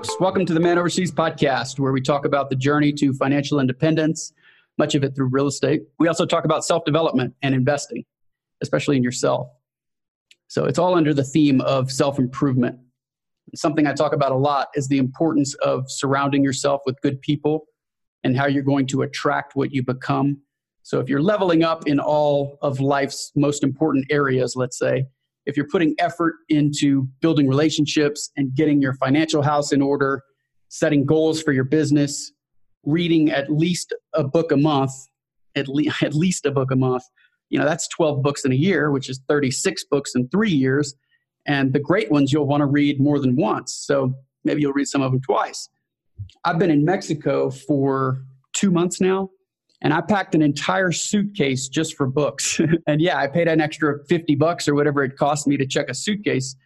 folks. Welcome to the Man Overseas podcast, where we talk about the journey to financial independence, much of it through real estate. We also talk about self-development and investing, especially in yourself. So it's all under the theme of self-improvement. Something I talk about a lot is the importance of surrounding yourself with good people and how you're going to attract what you become. So if you're leveling up in all of life's most important areas, let's say, if you're putting effort into building relationships and getting your financial house in order, setting goals for your business, reading at least a book a month, at least a book a month, you know, that's 12 books in a year, which is 36 books in 3 years. And the great ones you'll want to read more than once. So maybe you'll read some of them twice. I've been in Mexico for 2 months now, and I packed an entire suitcase just for books. And yeah, I paid an extra $50 or whatever it cost me to check a suitcase.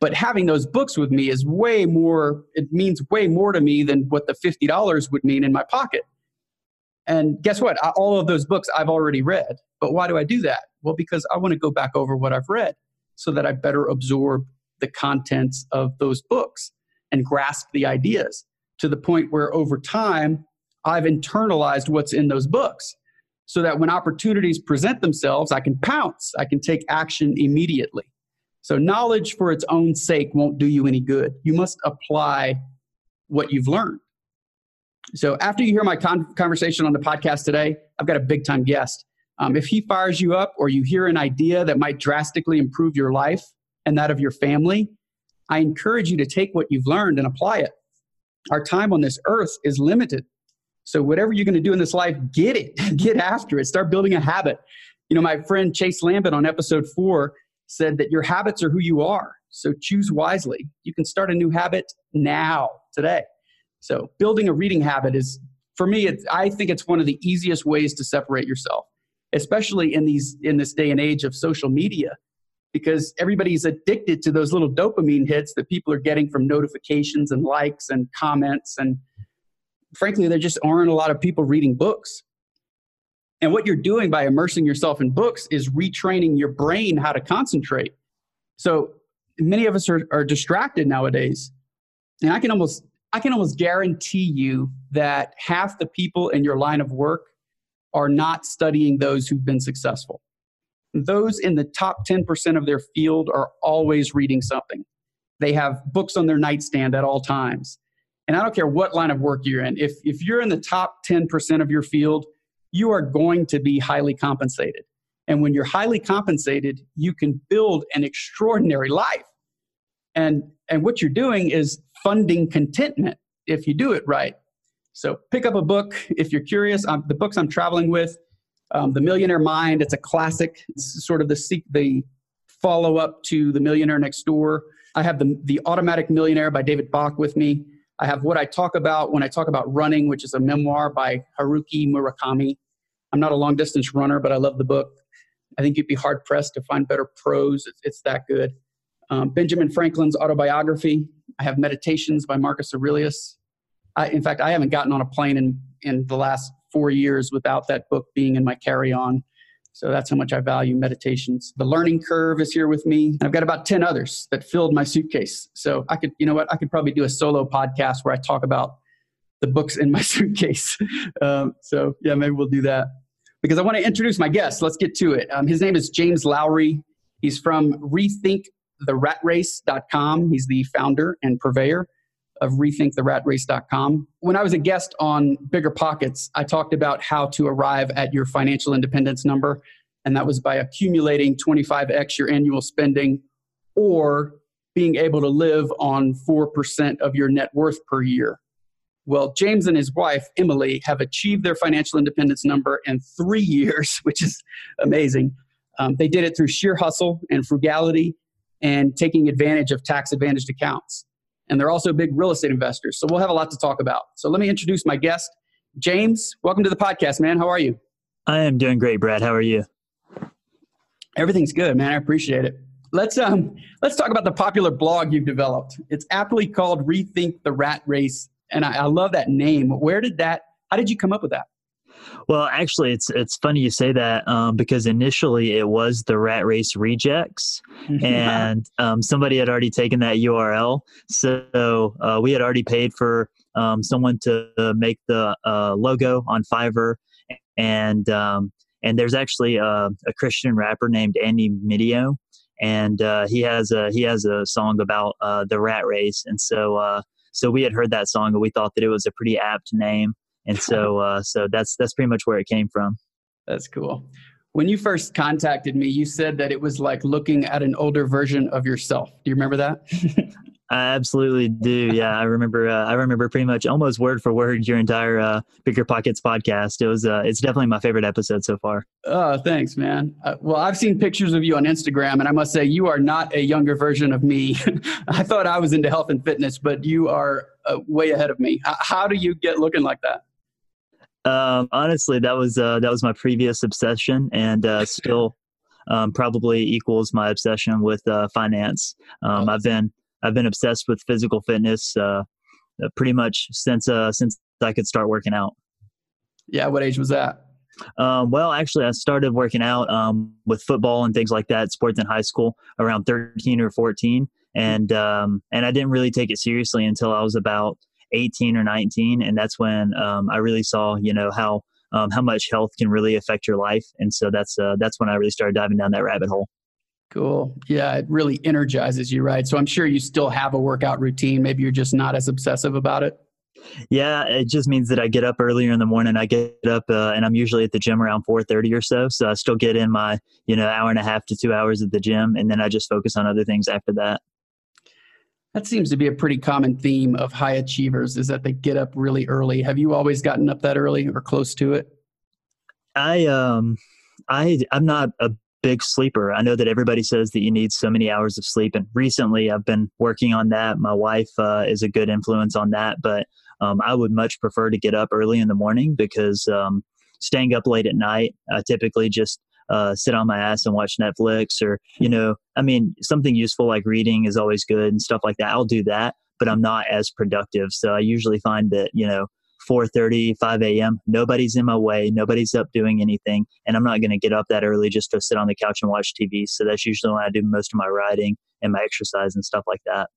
But having those books with me is way more, it means way more to me than what the $50 would mean in my pocket. And guess what? All of those books I've already read. But why do I do that? Well, because I want to go back over what I've read, so that I better absorb the contents of those books and grasp the ideas to the point where over time, I've internalized what's in those books so that when opportunities present themselves, I can pounce, I can take action immediately. So knowledge for its own sake won't do you any good. You must apply what you've learned. So after you hear my conversation on the podcast today, I've got a big time guest. If he fires you up or you hear an idea that might drastically improve your life and that of your family, I encourage you to take what you've learned and apply it. Our time on this earth is limited. So whatever you're going to do in this life, get it. Get after it. Start building a habit. You know, my friend Chase Lambert on episode 4 said that your habits are who you are. So choose wisely. You can start a new habit now, today. So building a reading habit is, for me, I think it's one of the easiest ways to separate yourself, especially in this day and age of social media, because everybody's addicted to those little dopamine hits that people are getting from notifications and likes and comments. And frankly, there just aren't a lot of people reading books. And what you're doing by immersing yourself in books is retraining your brain how to concentrate. So many of us are distracted nowadays. And I can almost guarantee you that half the people in your line of work are not studying those who've been successful. Those in the top 10% of their field are always reading something. They have books on their nightstand at all times. And I don't care what line of work you're in. If you're in the top 10% of your field, you are going to be highly compensated. And when you're highly compensated, you can build an extraordinary life. And what you're doing is funding contentment if you do it right. So pick up a book if you're curious. The books I'm traveling with, The Millionaire Mind, it's a classic. It's sort of the follow-up to The Millionaire Next Door. I have the Automatic Millionaire by David Bach with me. I have What I Talk About When I Talk About Running, which is a memoir by Haruki Murakami. I'm not a long-distance runner, but I love the book. I think you'd be hard-pressed to find better prose. It's that good. Benjamin Franklin's autobiography. I have Meditations by Marcus Aurelius. In fact, I haven't gotten on a plane in the last 4 years without that book being in my carry-on. So that's how much I value Meditations. The Learning Curve is here with me. I've got about 10 others that filled my suitcase. So I could probably do a solo podcast where I talk about the books in my suitcase. So yeah, maybe we'll do that. Because I want to introduce my guest. Let's get to it. His name is James Lowry. He's from RethinkTheRatRace.com. He's the founder and purveyor of RethinkTheRatRace.com. When I was a guest on Bigger Pockets, I talked about how to arrive at your financial independence number, and that was by accumulating 25x your annual spending or being able to live on 4% of your net worth per year. Well, James and his wife, Emily, have achieved their financial independence number in 3 years, which is amazing. They did it through sheer hustle and frugality and taking advantage of tax-advantaged accounts. And they're also big real estate investors. So we'll have a lot to talk about. So let me introduce my guest. James, welcome to the podcast, man. How are you? I am doing great, Brad. How are you? Everything's good, man. I appreciate it. Let's talk about the popular blog you've developed. It's aptly called Rethink the Rat Race. And I love that name. How did you come up with that? Well, actually, it's funny you say that because initially it was the Rat Race Rejects, and somebody had already taken that URL. So we had already paid for someone to make the logo on Fiverr, and there's actually a Christian rapper named Andy Medio, and he has a song about the Rat Race, and so we had heard that song and we thought that it was a pretty apt name. And so that's pretty much where it came from. That's cool. When you first contacted me, you said that it was like looking at an older version of yourself. Do you remember that? I absolutely do. Yeah, I remember pretty much almost word for word your entire Bigger Pockets podcast. It was it's definitely my favorite episode so far. Oh, thanks, man. Well, I've seen pictures of you on Instagram, and I must say you are not a younger version of me. I thought I was into health and fitness, but you are way ahead of me. How do you get looking like that? Honestly, that was my previous obsession, and still probably equals my obsession with finance. I've been obsessed with physical fitness pretty much since I could start working out. Yeah, what age was that? Well, actually, I started working out with football and things like that, sports in high school, around 13 or 14, and I didn't really take it seriously until I was about 18 or 19, and that's when I really saw, how much health can really affect your life, and so that's when I really started diving down that rabbit hole. Cool. Yeah, it really energizes you, right? So I'm sure you still have a workout routine. Maybe you're just not as obsessive about it. Yeah, it just means that I get up earlier in the morning. I get up and I'm usually at the gym around 4:30 or so. So I still get in my, hour and a half to 2 hours at the gym, and then I just focus on other things after that. That seems to be a pretty common theme of high achievers, is that they get up really early. Have you always gotten up that early or close to it? I'm not a big sleeper. I know that everybody says that you need so many hours of sleep, and recently I've been working on that. My wife is a good influence on that, but I would much prefer to get up early in the morning because staying up late at night, I typically just sit on my ass and watch Netflix, or, something useful like reading is always good and stuff like that. I'll do that, but I'm not as productive. So I usually find that, 4:30, 5 a.m., nobody's in my way. Nobody's up doing anything. And I'm not going to get up that early just to sit on the couch and watch TV. So that's usually when I do most of my writing and my exercise and stuff like that.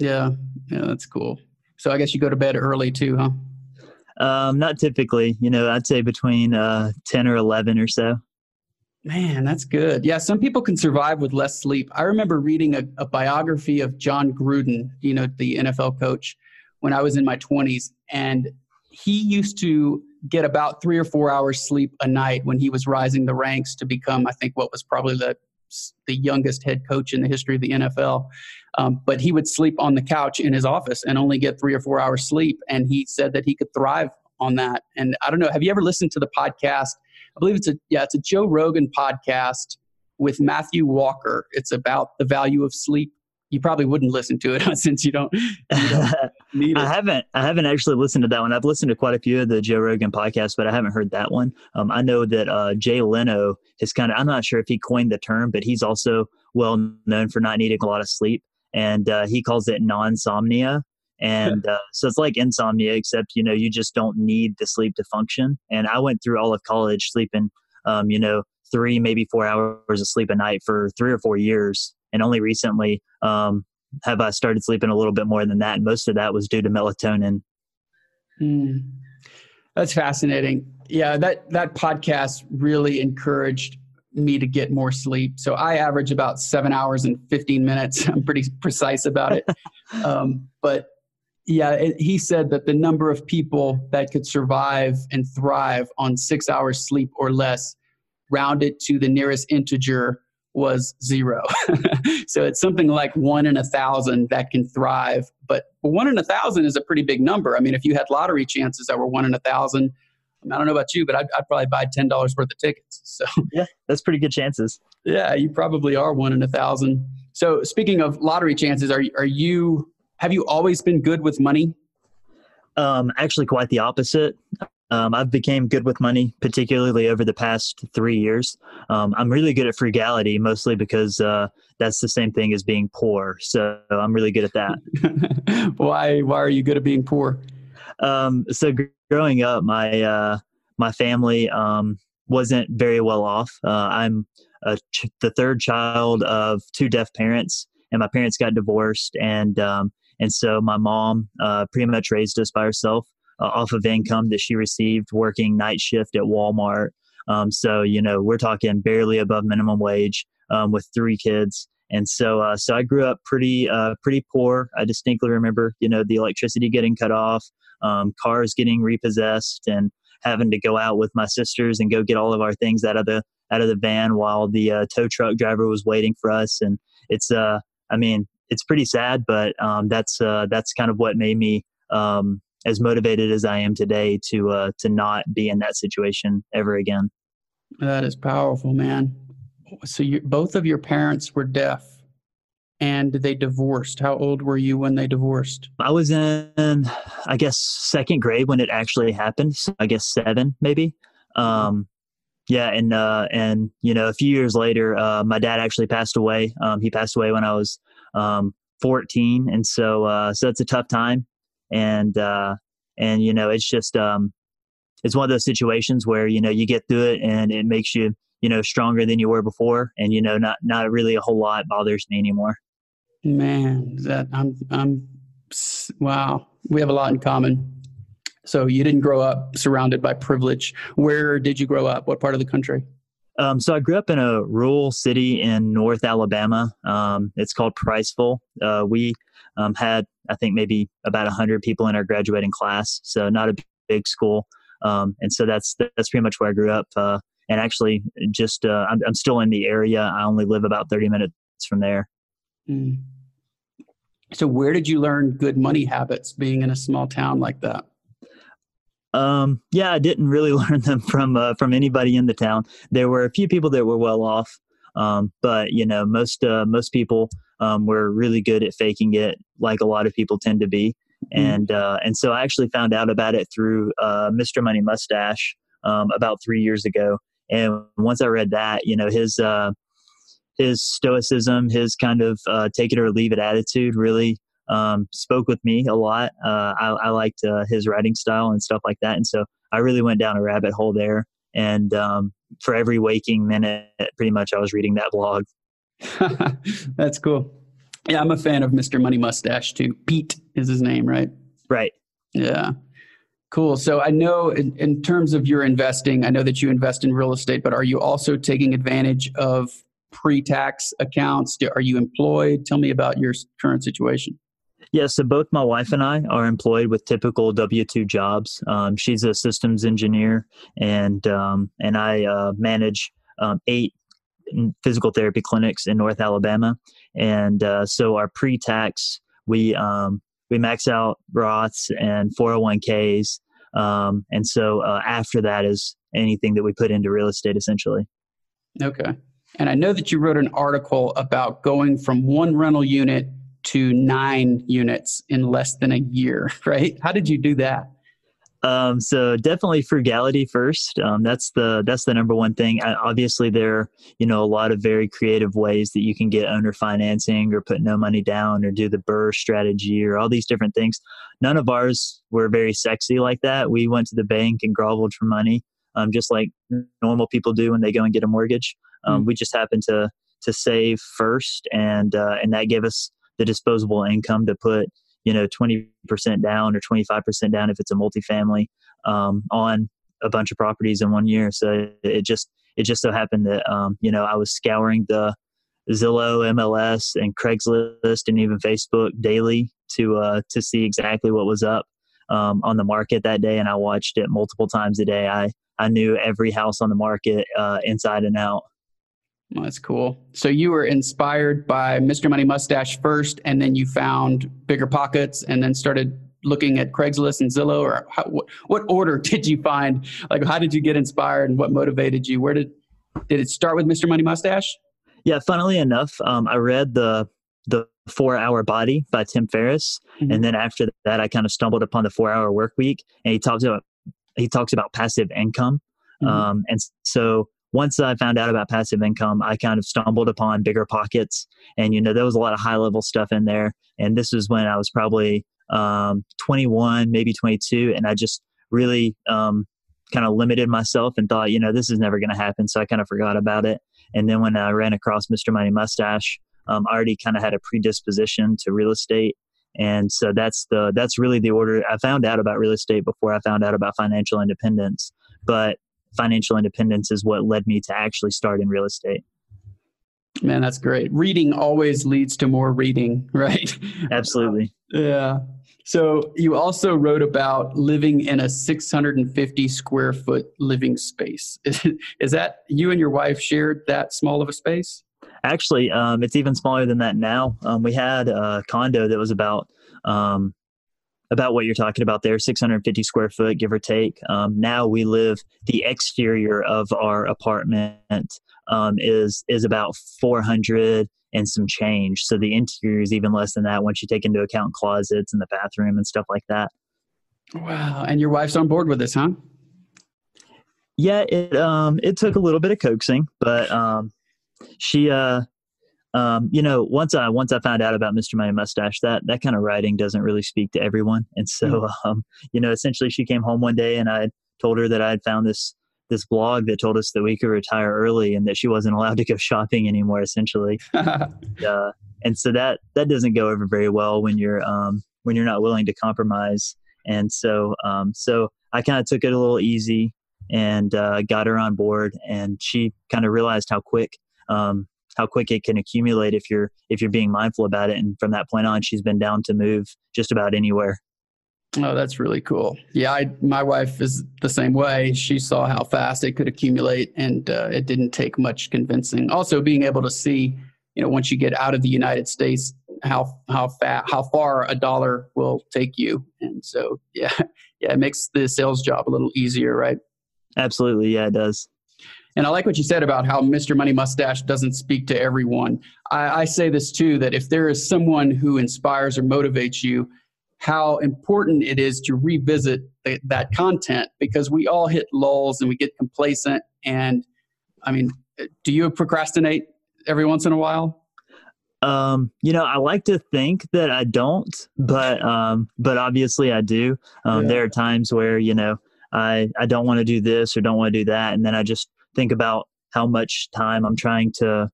Yeah. Yeah, that's cool. So I guess you go to bed early too, huh? Not typically, I'd say between 10 or 11 or so. Man, that's good. Yeah, some people can survive with less sleep. I remember reading a biography of John Gruden, the NFL coach, when I was in my 20s. And he used to get about 3 or 4 hours sleep a night when he was rising the ranks to become, I think, what was probably the youngest head coach in the history of the NFL. But he would sleep on the couch in his office and only get 3 or 4 hours sleep. And he said that he could thrive on that. And I don't know, have you ever listened to the podcast? I believe it's a Joe Rogan podcast with Matthew Walker. It's about the value of sleep. You probably wouldn't listen to it since you don't need it. I haven't actually listened to that one. I've listened to quite a few of the Joe Rogan podcasts, but I haven't heard that one. I know that Jay Leno is I'm not sure if he coined the term, but he's also well known for not needing a lot of sleep. And he calls it non-somnia. And so it's like insomnia, except, you just don't need the sleep to function. And I went through all of college sleeping, 3, maybe 4 hours of sleep a night for 3 or 4 years. And only recently have I started sleeping a little bit more than that. And most of that was due to melatonin. That's fascinating. Yeah, that podcast really encouraged me to get more sleep. So I average about 7 hours and 15 minutes. I'm pretty precise about it. But yeah, he said that the number of people that could survive and thrive on 6 hours sleep or less, rounded to the nearest integer, was zero. So it's something like 1 in 1,000 that can thrive. But 1 in 1,000 is a pretty big number. I mean, if you had lottery chances that were 1 in 1,000, I don't know about you, but I'd probably buy $10 worth of tickets. So yeah, that's pretty good chances. Yeah, you probably are 1 in 1,000. So speaking of lottery chances, have you always been good with money? Actually, quite the opposite. I've became good with money, particularly over the past 3 years. I'm really good at frugality, mostly because that's the same thing as being poor. So I'm really good at that. Why are you good at being poor? So growing up, my my family wasn't very well off. I'm the third child of two deaf parents, and my parents got divorced. And so my mom pretty much raised us by herself off of income that she received working night shift at Walmart. So, you know, we're talking barely above minimum wage with three kids. And so, so I grew up pretty poor. I distinctly remember, you know, the electricity getting cut off, cars getting repossessed, and having to go out with my sisters and go get all of our things out of the van while the tow truck driver was waiting for us. And it's, I mean, it's pretty sad, but that's kind of what made me as motivated as I am today to not be in that situation ever again. That is powerful, man. So both of your parents were deaf, and they divorced. How old were you when they divorced? I was in, I guess, second grade when it actually happened. So I guess 7, maybe. Yeah. And you know, a few years later, my dad actually passed away. He passed away when I was 14. And so, so it's a tough time. And you know, it's just, it's one of those situations where, you know, you get through it and it makes you, you know, stronger than you were before. And, you know, not really a whole lot bothers me anymore. Man, wow. We have a lot in common. So you didn't grow up surrounded by privilege. Where did you grow up? What part of the country? So I grew up in a rural city in North Alabama. It's called Priceville. We had, I think, maybe about 100 people in our graduating class. So not a big school. And so that's pretty much where I grew up. And actually, just I'm still in the area. I only live about 30 minutes from there. Mm. So where did you learn good money habits being in a small town like that? Yeah, I didn't really learn them from anybody in the town. There were a few people that were well off, but you know, most people were really good at faking it, like a lot of people tend to be. And so I actually found out about it through Mr. Money Mustache about 3 years ago. And once I read that, you know, his stoicism, his kind of take it or leave it attitude really spoke with me a lot. I liked his writing style and stuff like that. And so I really went down a rabbit hole there. And for every waking minute, pretty much I was reading that blog. That's cool. Yeah, I'm a fan of Mr. Money Mustache too. Pete is his name, right? Right. Yeah. Cool. So I know in terms of your investing, I know that you invest in real estate, but are you also taking advantage of pre-tax accounts? Are you employed? Tell me about your current situation. Yeah. So both my wife and I are employed with typical W-2 jobs. She's a systems engineer, and I manage 8 physical therapy clinics in North Alabama. And so our pre-tax, we max out Roths and 401ks. And so after that is anything that we put into real estate, essentially. Okay. And I know that you wrote an article about going from 1 rental unit to 9 units in less than a year, right? How did you do that? So definitely frugality first. That's the number one thing. Obviously there are, you know, a lot of very creative ways that you can get owner financing or put no money down or do the BRRRR strategy or all these different things. None of ours were very sexy like that. We went to the bank and groveled for money, just like normal people do when they go and get a mortgage. We just happened to save first, and that gave us the disposable income to put, you know, 20% down or 25% down if it's a multifamily, on a bunch of properties in 1 year. So it just so happened that, you know, I was scouring the Zillow, MLS, and Craigslist and even Facebook daily to see exactly what was up, on the market that day. And I watched it multiple times a day. I knew every house on the market, inside and out. Well, that's cool. So you were inspired by Mr. Money Mustache first, and then you found Bigger Pockets, and then started looking at Craigslist and Zillow. Or what order did you find? Like, how did you get inspired, and what motivated you? Where did it start with Mr. Money Mustache? Yeah, funnily enough, I read the 4-Hour Body by Tim Ferriss, and then after that, I kind of stumbled upon the 4-Hour Work Week, and he talks about passive income, and so. Once I found out about passive income, I kind of stumbled upon Bigger Pockets, and, you know, there was a lot of high level stuff in there. And this was when I was probably 21, maybe 22. And I just really kind of limited myself and thought, you know, this is never going to happen. So I kind of forgot about it. And then when I ran across Mr. Money Mustache, I already kind of had a predisposition to real estate. And so that's really the order. I found out about real estate before I found out about financial independence, but financial independence is what led me to actually start in real estate. Man, that's great. Reading always leads to more reading, right? Absolutely. Yeah. So you also wrote about living in a 650 square foot living space. Is that you and your wife shared that small of a space? Actually, it's even smaller than that now. We had a condo that was about what you're talking about there, 650 square foot, give or take. Now we live, the exterior of our apartment is about 400 and some change. So the interior is even less than that once you take into account closets and the bathroom and stuff like that. Wow. And your wife's on board with this, huh? Yeah, it took a little bit of coaxing, but she, once I found out about Mr. Money Mustache, that kind of writing doesn't really speak to everyone. And so, essentially she came home one day and I told her that I had found this blog that told us that we could retire early and that she wasn't allowed to go shopping anymore, essentially. And so that doesn't go over very well when you're not willing to compromise. And so I kind of took it a little easy and got her on board, and she kind of realized how quick it can accumulate if you're being mindful about it. And from that point on, she's been down to move just about anywhere. Oh, that's really cool. Yeah, my wife is the same way. She saw how fast it could accumulate, and it didn't take much convincing. Also, being able to see, once you get out of the United States, how far a dollar will take you, and so yeah, it makes the sales job a little easier, right? Absolutely, yeah, it does. And I like what you said about how Mr. Money Mustache doesn't speak to everyone. I say this too, that if there is someone who inspires or motivates you, how important it is to revisit that content, because we all hit lulls and we get complacent. And I mean, do you procrastinate every once in a while? I like to think that I don't, but obviously I do. There are times where, I don't want to do this or don't want to do that. And then I just think about how much time I'm trying to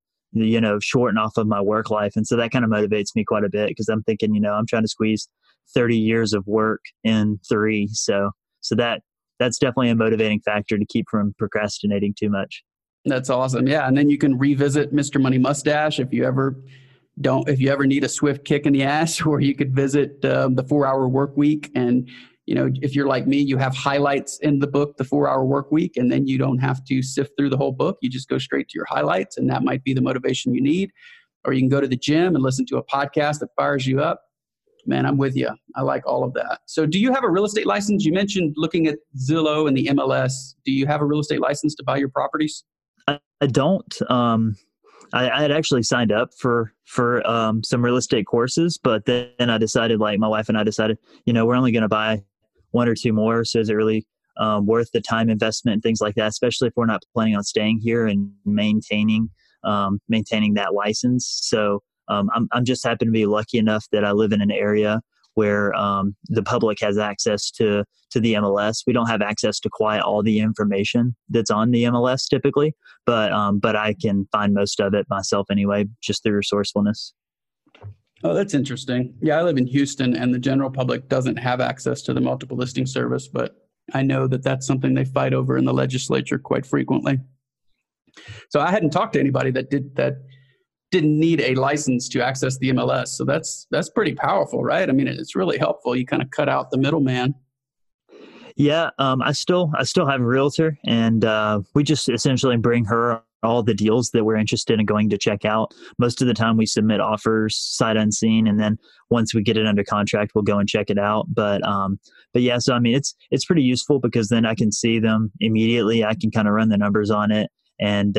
shorten off of my work life. And so that kind of motivates me quite a bit, because I'm thinking, I'm trying to squeeze 30 years of work in 3. So that's definitely a motivating factor to keep from procrastinating too much. That's awesome. Yeah. And then you can revisit Mr. Money Mustache if you ever need a swift kick in the ass, or you could visit the 4-hour work week. And, if you're like me, you have highlights in the book, the 4-hour work week, and then you don't have to sift through the whole book. You just go straight to your highlights, and that might be the motivation you need. Or you can go to the gym and listen to a podcast that fires you up. Man, I'm with you. I like all of that. So do you have a real estate license? You mentioned looking at Zillow and the MLS. Do you have a real estate license to buy your properties? I don't. I had actually signed up for some real estate courses, but then I decided, my wife and I decided, we're only going to buy 1 or 2 more. So is it really worth the time investment and things like that, especially if we're not planning on staying here and maintaining that license. So I'm just happen to be lucky enough that I live in an area where the public has access to the MLS. We don't have access to quite all the information that's on the MLS typically, but I can find most of it myself anyway, just through resourcefulness. Oh, that's interesting. Yeah, I live in Houston, and the general public doesn't have access to the multiple listing service, but I know that that's something they fight over in the legislature quite frequently. So I hadn't talked to anybody that did that. Didn't need a license to access the MLS. So that's pretty powerful, right? I mean, it's really helpful. You kind of cut out the middleman. Yeah. I still have a realtor, and we just essentially bring her all the deals that we're interested in going to check out. Most of the time we submit offers sight unseen, and then once we get it under contract, we'll go and check it out. But yeah, so I mean, it's pretty useful, because then I can see them immediately. I can kind of run the numbers on it, and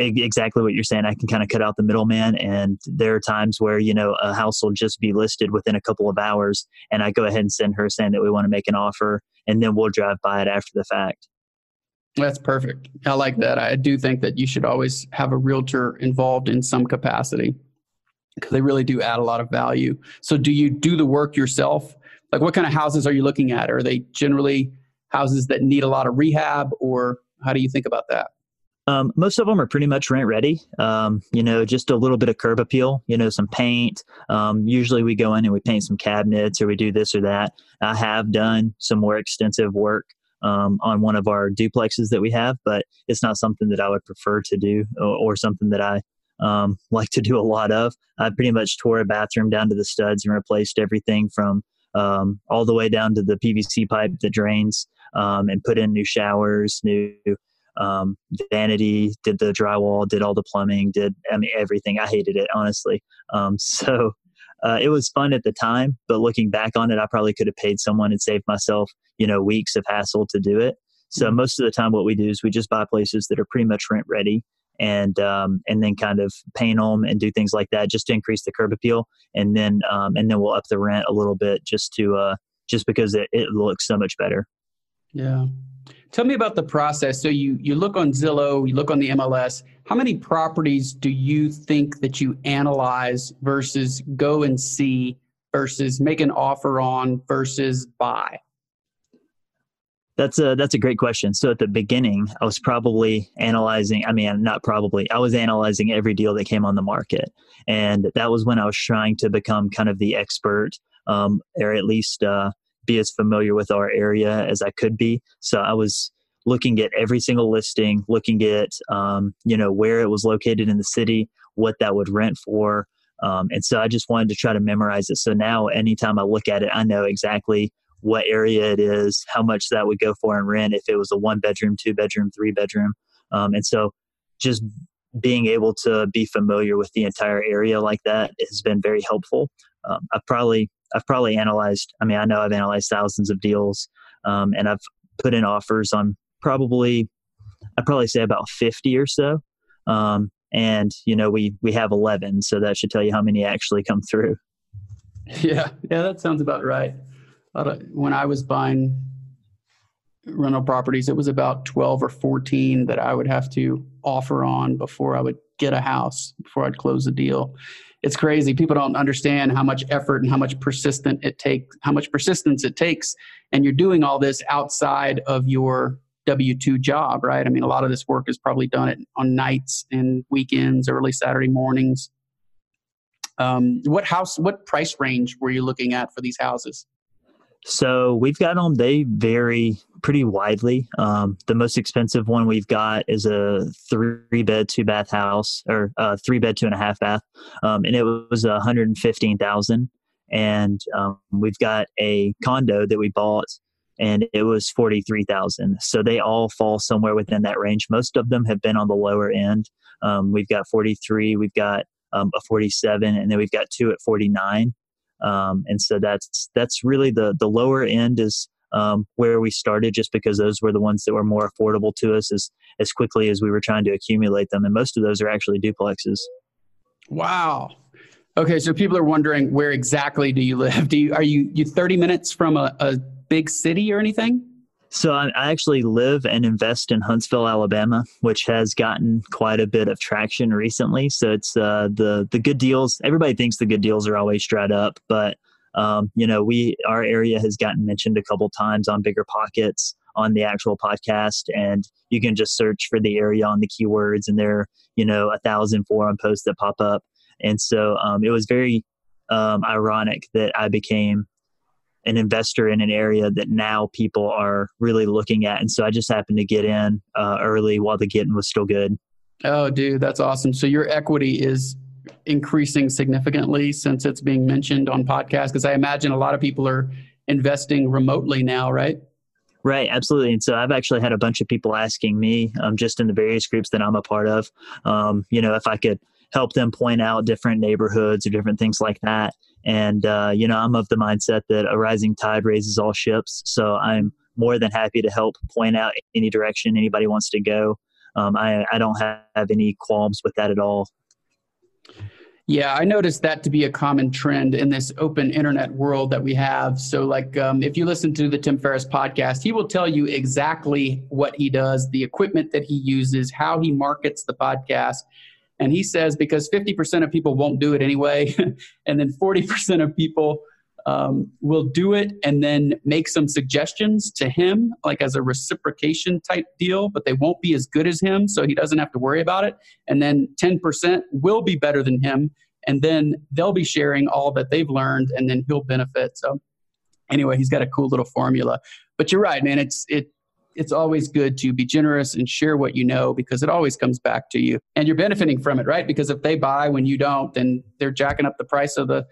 exactly what you're saying. I can kind of cut out the middleman, and there are times where, a house will just be listed within a couple of hours, and I go ahead and send her saying that we want to make an offer, and then we'll drive by it after the fact. That's perfect. I like that. I do think that you should always have a realtor involved in some capacity, because they really do add a lot of value. So do you do the work yourself? Like, what kind of houses are you looking at? Are they generally houses that need a lot of rehab, or how do you think about that? Most of them are pretty much rent ready. Just a little bit of curb appeal, some paint. Usually we go in and we paint some cabinets or we do this or that. I have done some more extensive work on one of our duplexes that we have, but it's not something that I would prefer to do or something that I like to do a lot of. I pretty much tore a bathroom down to the studs and replaced everything from all the way down to the PVC pipe that drains and put in new showers, new vanity, did the drywall, did all the plumbing, everything. I hated it, honestly. It was fun at the time, but looking back on it, I probably could have paid someone and saved myself, weeks of hassle to do it. So most of the time what we do is we just buy places that are pretty much rent ready and then kind of paint them and do things like that just to increase the curb appeal. And then we'll up the rent a little bit just because it looks so much better. Yeah. Tell me about the process. So you look on Zillow, you look on the MLS. How many properties do you think that you analyze versus go and see versus make an offer on versus buy? That's a great question. So at the beginning, I was analyzing every deal that came on the market. And that was when I was trying to become kind of the expert, or at least be as familiar with our area as I could be. So I was looking at every single listing, looking at, where it was located in the city, what that would rent for. And so I just wanted to try to memorize it. So now anytime I look at it, I know exactly what area it is, how much that would go for in rent, if it was a 1-bedroom, 2-bedroom, 3-bedroom. And so just being able to be familiar with the entire area like that has been very helpful. I've probably analyzed, I know I've analyzed thousands of deals, and I've put in offers on I'd probably say about 50 or so. We have 11, so that should tell you how many actually come through. Yeah, that sounds about right. When I was buying rental properties, it was about 12 or 14 that I would have to offer on before I would get a house, before I'd close the deal. It's crazy. People don't understand how much effort and how much persistence it takes. And you're doing all this outside of your W-2 job, right? I mean, a lot of this work is probably done on nights and weekends, early Saturday mornings. What price range were you looking at for these houses? So we've got them, they vary pretty widely. The most expensive one we've got is a 3-bed, 2-bath house, or a 3-bed, 2.5-bath. And it was $115,000. And we've got a condo that we bought and it was $43,000. So they all fall somewhere within that range. Most of them have been on the lower end. We've got 43, we've got a 47, and then we've got two at 49. And so that's really the lower end is where we started, just because those were the ones that were more affordable to us as quickly as we were trying to accumulate them. And most of those are actually duplexes. Wow. Okay. So people are wondering, where exactly do you live? Are you 30 minutes from a big city or anything? So I actually live and invest in Huntsville, Alabama, which has gotten quite a bit of traction recently. So it's the good deals. Everybody thinks the good deals are always dried up, but our area has gotten mentioned a couple times on Bigger Pockets, on the actual podcast, and you can just search for the area on the keywords, and there are 1,000 forum posts that pop up. And so it was very ironic that I became an investor in an area that now people are really looking at. And so I just happened to get in early while the getting was still good. Oh, dude, that's awesome. So your equity is increasing significantly since it's being mentioned on podcasts, because I imagine a lot of people are investing remotely now, right? Right, absolutely. And so I've actually had a bunch of people asking me just in the various groups that I'm a part of, if I could help them point out different neighborhoods or different things like that. And, I'm of the mindset that a rising tide raises all ships. So I'm more than happy to help point out any direction anybody wants to go. I don't have any qualms with that at all. Yeah, I noticed that to be a common trend in this open internet world that we have. So if you listen to the Tim Ferriss podcast, he will tell you exactly what he does, the equipment that he uses, how he markets the podcast. And he says, because 50% of people won't do it anyway, and then 40% of people will do it and then make some suggestions to him, like as a reciprocation type deal, but they won't be as good as him, so he doesn't have to worry about it. And then 10% will be better than him, and then they'll be sharing all that they've learned, and then he'll benefit. So anyway, he's got a cool little formula. But you're right, man. It's always good to be generous and share what you know, because it always comes back to you. And you're benefiting from it, right? Because if they buy when you don't, then they're jacking up the price of the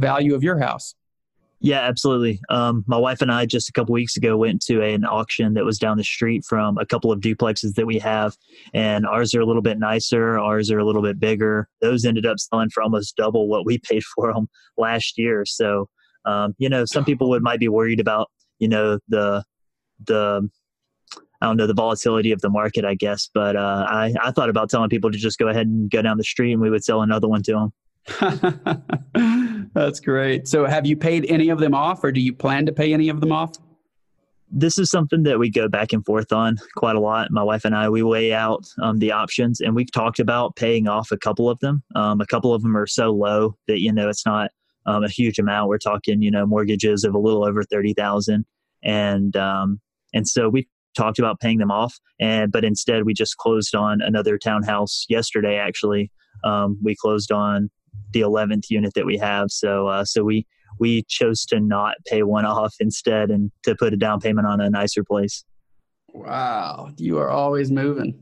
value of your house. Yeah, absolutely. My wife and I just a couple weeks ago went to an auction that was down the street from a couple of duplexes that we have, and ours are a little bit nicer. Ours are a little bit bigger. Those ended up selling for almost double what we paid for them last year. So, some people might be worried about, the volatility of the market, I guess. But I thought about telling people to just go ahead and go down the street and we would sell another one to them. That's great. So have you paid any of them off, or do you plan to pay any of them off? This is something that we go back and forth on quite a lot. My wife and I, we weigh out the options, and we've talked about paying off a couple of them. A couple of them are so low that, it's not a huge amount. We're talking, mortgages of a little over $30,000. And so we talked about paying them off, but instead we just closed on another townhouse yesterday, actually. We closed on the 11th unit that we have. So we chose to not pay one off instead, and to put a down payment on a nicer place. Wow. You are always moving.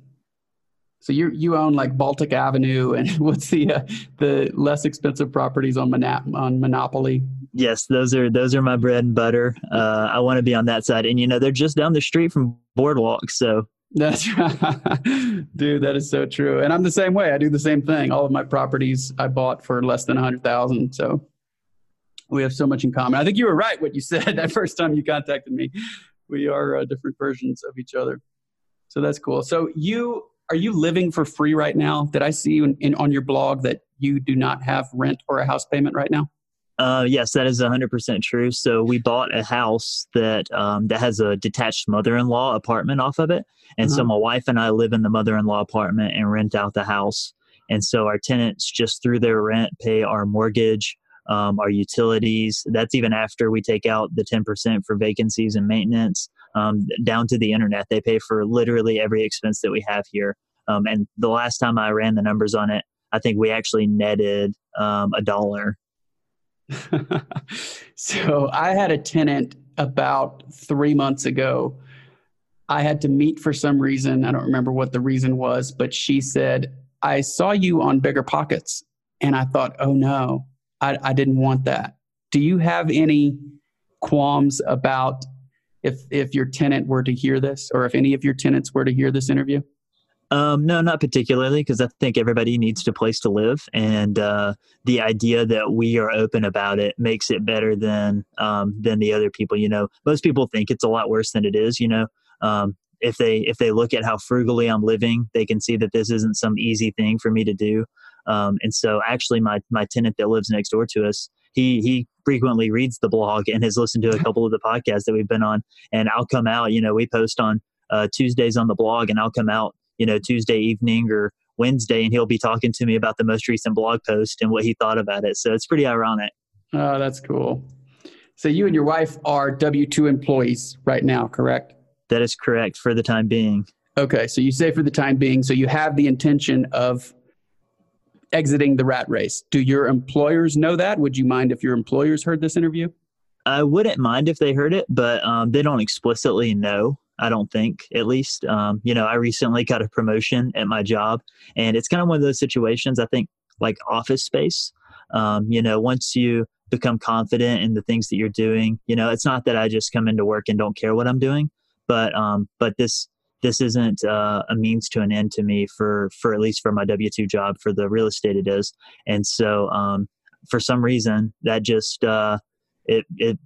So you own like Baltic Avenue, and what's the less expensive properties on Monopoly? Yes, those are my bread and butter. I want to be on that side, and they're just down the street from Boardwalk, so. That's right. Dude, that is so true. And I'm the same way. I do the same thing. All of my properties I bought for less than $100,000. So we have so much in common. I think you were right what you said that first time you contacted me. We are different versions of each other. So that's cool. So are you living for free right now? Did I see on your blog that you do not have rent or a house payment right now? Yes, that is 100% true. So we bought a house that has a detached mother-in-law apartment off of it. And so my wife and I live in the mother-in-law apartment and rent out the house. And so our tenants, just through their rent, pay our mortgage, our utilities. That's even after we take out the 10% for vacancies and maintenance, down to the internet. They pay for literally every expense that we have here. And the last time I ran the numbers on it, I think we actually netted $1. So I had a tenant about 3 months ago. I had to meet for some reason. I don't remember what the reason was, but she said, I saw you on Bigger Pockets. And I thought, oh no, I didn't want that. Do you have any qualms about if your tenant were to hear this, or if any of your tenants were to hear this interview? No, not particularly, because I think everybody needs a place to live. And the idea that we are open about it makes it better than the other people. Most people think it's a lot worse than it is. If they look at how frugally I'm living, they can see that this isn't some easy thing for me to do. And so actually my tenant that lives next door to us, he frequently reads the blog and has listened to a couple of the podcasts that we've been on. And I'll come out, we post on Tuesdays on the blog, and I'll come out Tuesday evening or Wednesday, and he'll be talking to me about the most recent blog post and what he thought about it. So it's pretty ironic. Oh, that's cool. So you and your wife are W-2 employees right now, correct? That is correct for the time being. Okay. So you say for the time being, so you have the intention of exiting the rat race. Do your employers know that? Would you mind if your employers heard this interview? I wouldn't mind if they heard it, but they don't explicitly know. I don't think, at least. I recently got a promotion at my job, and it's kind of one of those situations, I think, like Office Space. Once you become confident in the things that you're doing, it's not that I just come into work and don't care what I'm doing, but this isn't a means to an end to me for at least for my W-2 job. For the real estate it is. And so for some reason that just, it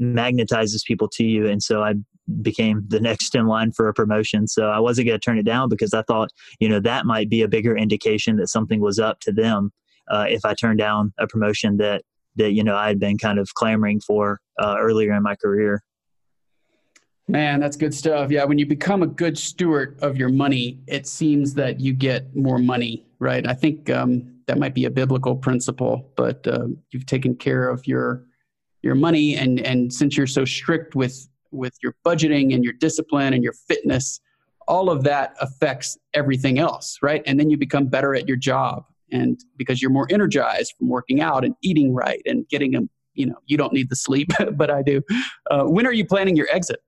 magnetizes people to you. And so I became the next in line for a promotion. So I wasn't going to turn it down, because I thought, that might be a bigger indication that something was up to them if I turned down a promotion that I had been kind of clamoring for earlier in my career. Man, that's good stuff. Yeah. When you become a good steward of your money, it seems that you get more money, right? I think that might be a biblical principle, but you've taken care of your your money, and since you're so strict with your budgeting and your discipline and your fitness, all of that affects everything else, right? And then you become better at your job, and because you're more energized from working out and eating right and getting them, you know, you don't need the sleep, but I do. When are you planning your exit?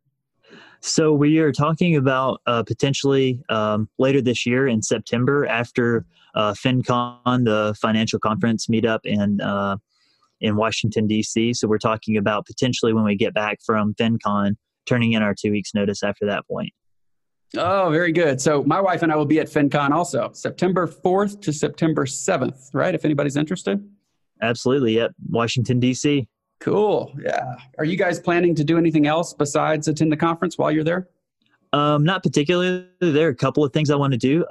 So we are talking about potentially later this year in September after FinCon, the financial conference meetup in Washington, D.C. So we're talking about potentially when we get back from FinCon, turning in our 2 weeks notice after that point. Oh, very good. So my wife and I will be at FinCon also, September 4th to September 7th, right? If anybody's interested. Absolutely. Yep. Washington, D.C. Cool. Yeah. Are you guys planning to do anything else besides attend the conference while you're there? Not particularly. There are a couple of things I want to do.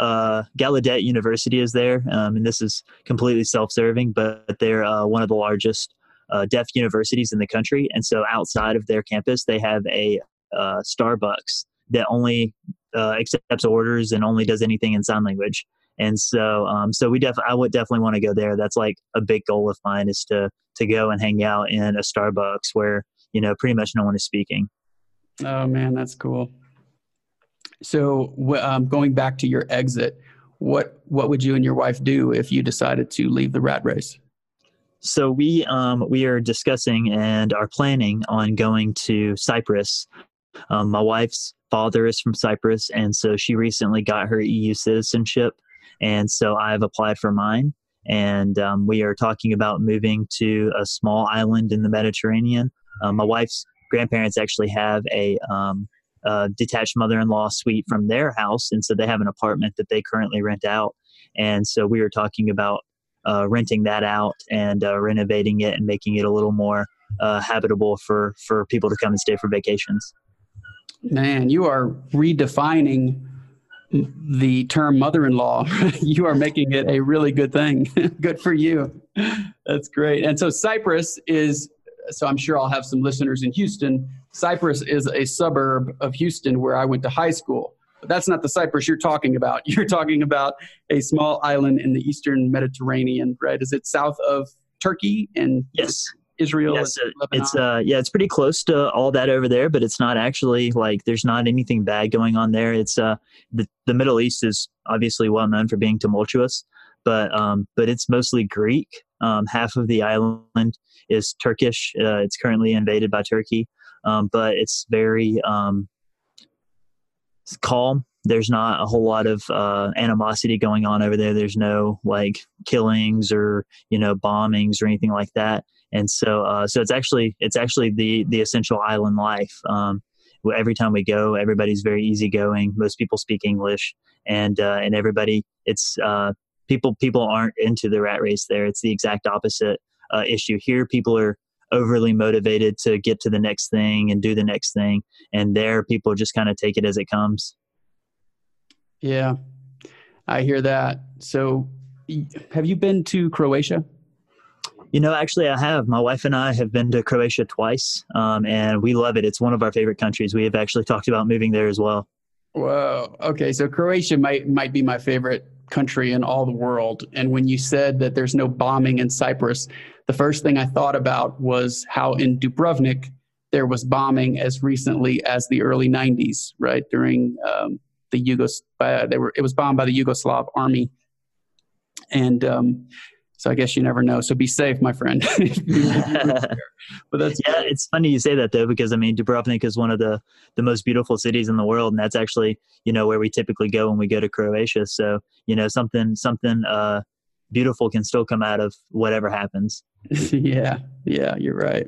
Gallaudet University is there, and this is completely self-serving, but they're one of the largest deaf universities in the country. And so outside of their campus, they have a Starbucks that only accepts orders and only does anything in sign language. And so, I would definitely want to go there. That's like a big goal of mine, is to go and hang out in a Starbucks where, you know, pretty much no one is speaking. Oh man, that's cool. So going back to your exit, what would you and your wife do if you decided to leave the rat race? So we are discussing and are planning on going to Cyprus. My wife's father is from Cyprus, and so she recently got her EU citizenship. And so I've applied for mine, and we are talking about moving to a small island in the Mediterranean. My wife's grandparents actually have a detached mother-in-law suite from their house, and so they have an apartment that they currently rent out. And so we are talking about renting that out and renovating it and making it a little more habitable for people to come and stay for vacations. Man, you are redefining the term mother-in-law. You are making it a really good thing. Good for you. That's great. And so Cyprus is, so I'm sure I'll have some listeners in Houston. Cyprus is a suburb of Houston where I went to high school. But that's not the Cyprus you're talking about. You're talking about a small island in the Eastern Mediterranean, right? Is it south of Turkey and yes. Israel? Yes, it's pretty close to all that over there, but it's not actually like there's not anything bad going on there. It's the Middle East is obviously well known for being tumultuous, but it's mostly Greek. Half of the island is Turkish. It's currently invaded by Turkey, but it's very it's calm. There's not a whole lot of animosity going on over there. There's no like killings or, you know, bombings or anything like that. And so, it's actually the essential island life. Every time we go, everybody's very easygoing. Most people speak English, and everybody, it's people aren't into the rat race there. It's the exact opposite issue here. People are overly motivated to get to the next thing and do the next thing, and there, people just kind of take it as it comes. Yeah, I hear that. So, have you been to Croatia? You know, actually I have. My wife and I have been to Croatia twice, and we love it. It's one of our favorite countries. We have actually talked about moving there as well. Whoa. Okay. So Croatia might be my favorite country in all the world. And when you said that there's no bombing in Cyprus, the first thing I thought about was how in Dubrovnik there was bombing as recently as the early 90s, right? During the it was bombed by the Yugoslav army. And, so I guess you never know. So be safe, my friend. But it's funny you say that though, because I mean, Dubrovnik is one of the most beautiful cities in the world. And that's actually, you know, where we typically go when we go to Croatia. So, you know, something beautiful can still come out of whatever happens. Yeah, you're right.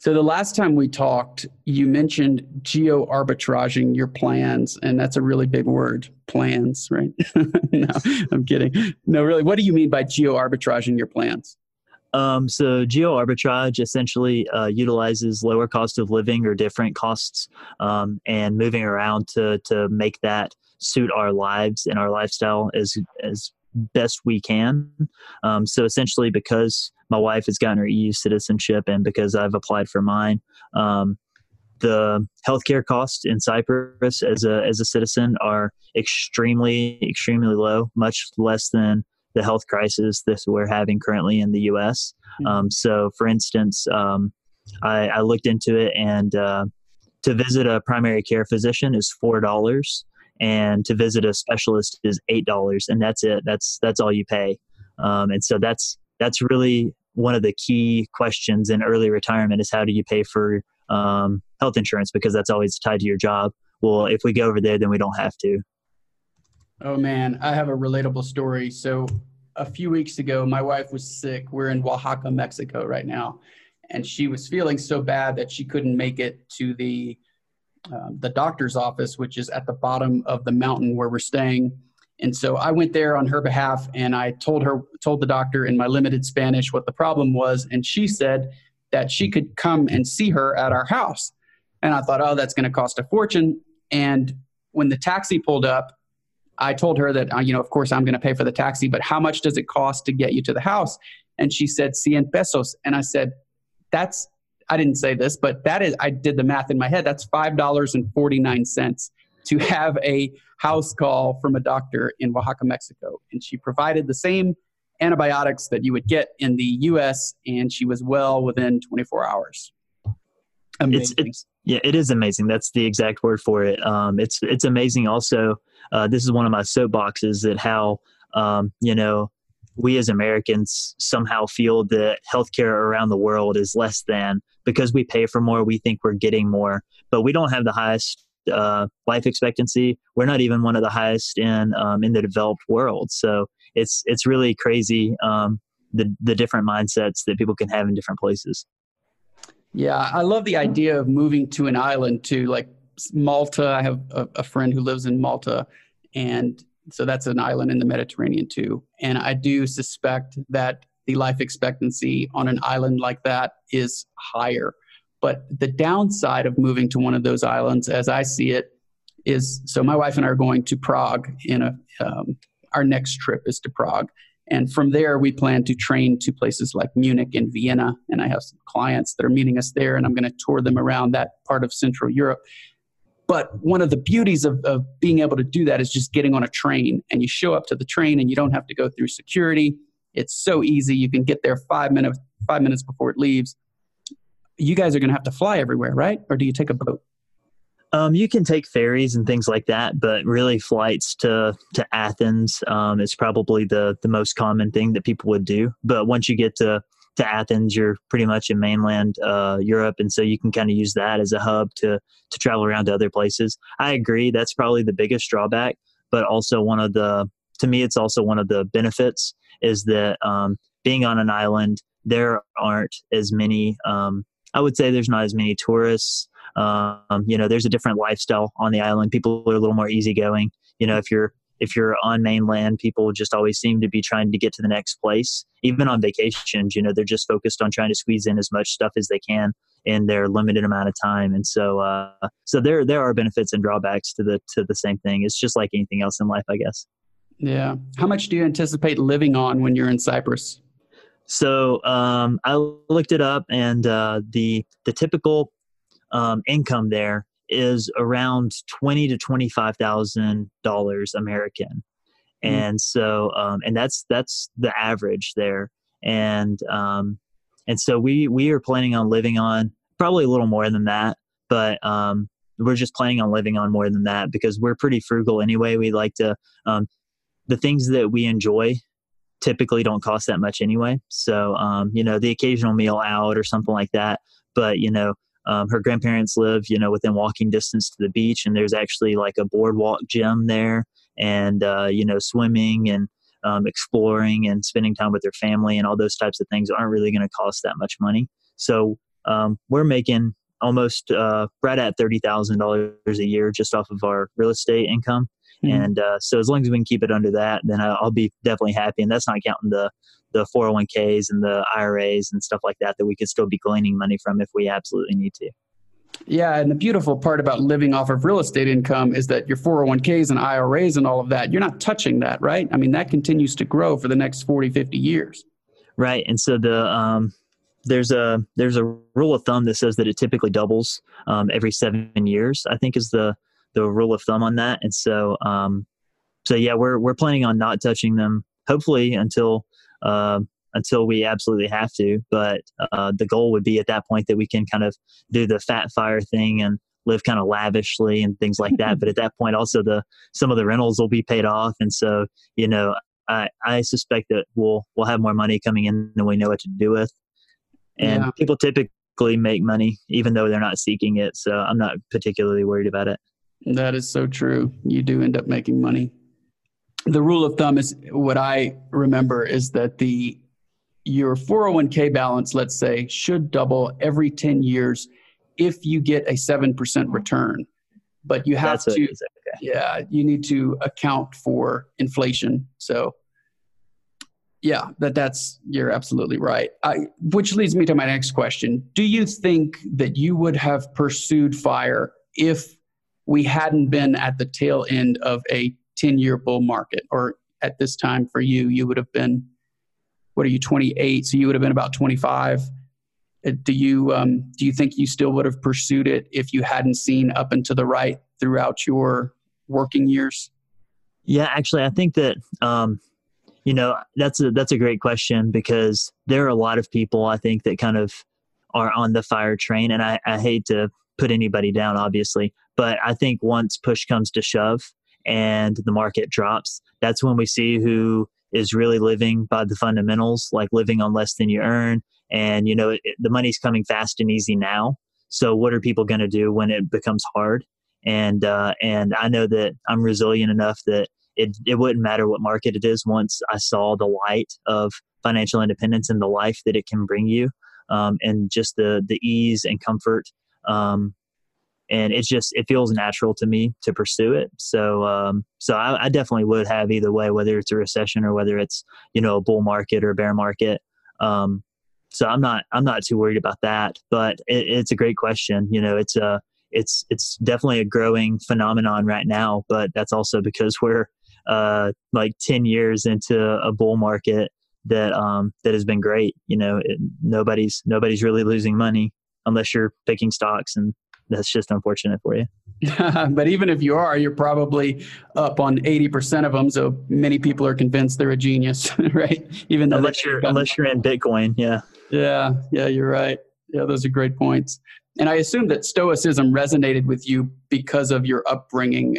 So the last time we talked, you mentioned geo-arbitraging your plans, and that's a really big word, plans, right? No, I'm kidding. No, really, what do you mean by geo-arbitraging your plans? So geo-arbitrage essentially utilizes lower cost of living or different costs and moving around to make that suit our lives and our lifestyle as best we can. So essentially, because my wife has gotten her EU citizenship and because I've applied for mine, the healthcare costs in Cyprus as a citizen are extremely, extremely low, much less than the health crisis that we're having currently in the U.S. So for instance, I looked into it, and to visit a primary care physician is $4, and to visit a specialist is $8, and that's it. That's all you pay. And so that's really one of the key questions in early retirement is how do you pay for health insurance, because that's always tied to your job. Well, if we go over there, then we don't have to. Oh man, I have a relatable story. So a few weeks ago, my wife was sick. We're in Oaxaca, Mexico right now. And she was feeling so bad that she couldn't make it to the doctor's office, which is at the bottom of the mountain where we're staying. And so I went there on her behalf, and I told the doctor in my limited Spanish what the problem was. And she said that she could come and see her at our house. And I thought, oh, that's going to cost a fortune. And when the taxi pulled up, I told her that, you know, of course I'm going to pay for the taxi, but how much does it cost to get you to the house? And she said, 100 pesos. And I said, I didn't say this, but that is, I did the math in my head. That's $5.49 to have a house call from a doctor in Oaxaca, Mexico. And she provided the same antibiotics that you would get in the US, and she was well within 24 hours. Amazing. Yeah, it is amazing. That's the exact word for it. It's amazing. Also, this is one of my soapboxes that how, you know, we as Americans somehow feel that healthcare around the world is less than, because we pay for more, we think we're getting more, but we don't have the highest life expectancy. We're not even one of the highest in the developed world. So it's really crazy, the different mindsets that people can have in different places. Yeah, I love the idea of moving to an island too, like Malta. I have a friend who lives in Malta, and so that's an island in the Mediterranean too. And I do suspect that the life expectancy on an island like that is higher. But the downside of moving to one of those islands, as I see it, is so my wife and I are going to Prague in our next trip is to Prague. And from there, we plan to train to places like Munich and Vienna. And I have some clients that are meeting us there, and I'm going to tour them around that part of Central Europe. But one of the beauties of being able to do that is just getting on a train, and you show up to the train and you don't have to go through security. It's so easy. You can get there 5 minutes before it leaves. You guys are going to have to fly everywhere, right? Or do you take a boat? You can take ferries and things like that, but really flights to Athens is probably the most common thing that people would do. But once you get to Athens, you're pretty much in mainland Europe. And so you can kind of use that as a hub to travel around to other places. I agree. That's probably the biggest drawback, but also to me, it's also one of the benefits is that being on an island, there aren't as many, I would say there's not as many tourists. You know, there's a different lifestyle on the island. People are a little more easygoing. You know, if you're on mainland, people just always seem to be trying to get to the next place. Even on vacations, you know, they're just focused on trying to squeeze in as much stuff as they can in their limited amount of time. And so, so there are benefits and drawbacks to the same thing. It's just like anything else in life, I guess. Yeah. How much do you anticipate living on when you're in Cyprus? So, I looked it up, and the typical income there is around $20,000 to $25,000 American. And so, and that's the average there. And so we are planning on living on probably a little more than that, but, we're just planning on living on more than that because we're pretty frugal anyway. We like to, the things that we enjoy typically don't cost that much anyway. So, you know, the occasional meal out or something like that, but you know, her grandparents live, you know, within walking distance to the beach, and there's actually like a boardwalk gym there, and you know, swimming and exploring and spending time with their family and all those types of things aren't really going to cost that much money. So we're making almost right at $30,000 a year just off of our real estate income, and so as long as we can keep it under that, then I'll be definitely happy. And that's not counting the 401ks and the IRAs and stuff like that we could still be gleaning money from if we absolutely need to. Yeah. And the beautiful part about living off of real estate income is that your 401ks and IRAs and all of that, you're not touching that, right? I mean, that continues to grow for the next 40, 50 years. Right. And so there's a rule of thumb that says that it typically doubles every 7 years, I think is the rule of thumb on that. And so, yeah, we're planning on not touching them, hopefully until until we absolutely have to. But the goal would be at that point that we can kind of do the fat fire thing and live kind of lavishly and things like that. But at that point, also some of the rentals will be paid off. And so, you know, I suspect that we'll have more money coming in than we know what to do with. And people typically make money, even though they're not seeking it. So I'm not particularly worried about it. That is so true. You do end up making money. The rule of thumb is what I remember is that your 401k balance, let's say, should double every 10 years if you get a 7% return. But you have to, you need to account for inflation. So yeah, you're absolutely right. Which leads me to my next question. Do you think that you would have pursued FIRE if we hadn't been at the tail end of a 10-year bull market? Or at this time for you, you would have been, what are you, 28? So you would have been about 25. Do you think you still would have pursued it if you hadn't seen up and to the right throughout your working years? Yeah, actually, I think that, you know, that's a great question, because there are a lot of people, I think, that kind of are on the FIRE train. And I hate to put anybody down, obviously, but I think once push comes to shove and the market drops, that's when we see who is really living by the fundamentals, like living on less than you earn. And, you know, the money's coming fast and easy now. So what are people going to do when it becomes hard? And I know that I'm resilient enough that it wouldn't matter what market it is once I saw the light of financial independence and the life that it can bring you, and just the ease and comfort. And it feels natural to me to pursue it. So, so I definitely would have either way, whether it's a recession or whether it's, you know, a bull market or a bear market. So I'm not too worried about that, but it's a great question. You know, it's definitely a growing phenomenon right now, but that's also because we're, like 10 years into a bull market that has been great. You know, nobody's really losing money unless you're picking stocks, and that's just unfortunate for you. But even if you are, you're probably up on 80% of them. So many people are convinced they're a genius, right? Even though unless you're in Bitcoin. Yeah. Yeah. You're right. Yeah. Those are great points. And I assume that Stoicism resonated with you because of your upbringing.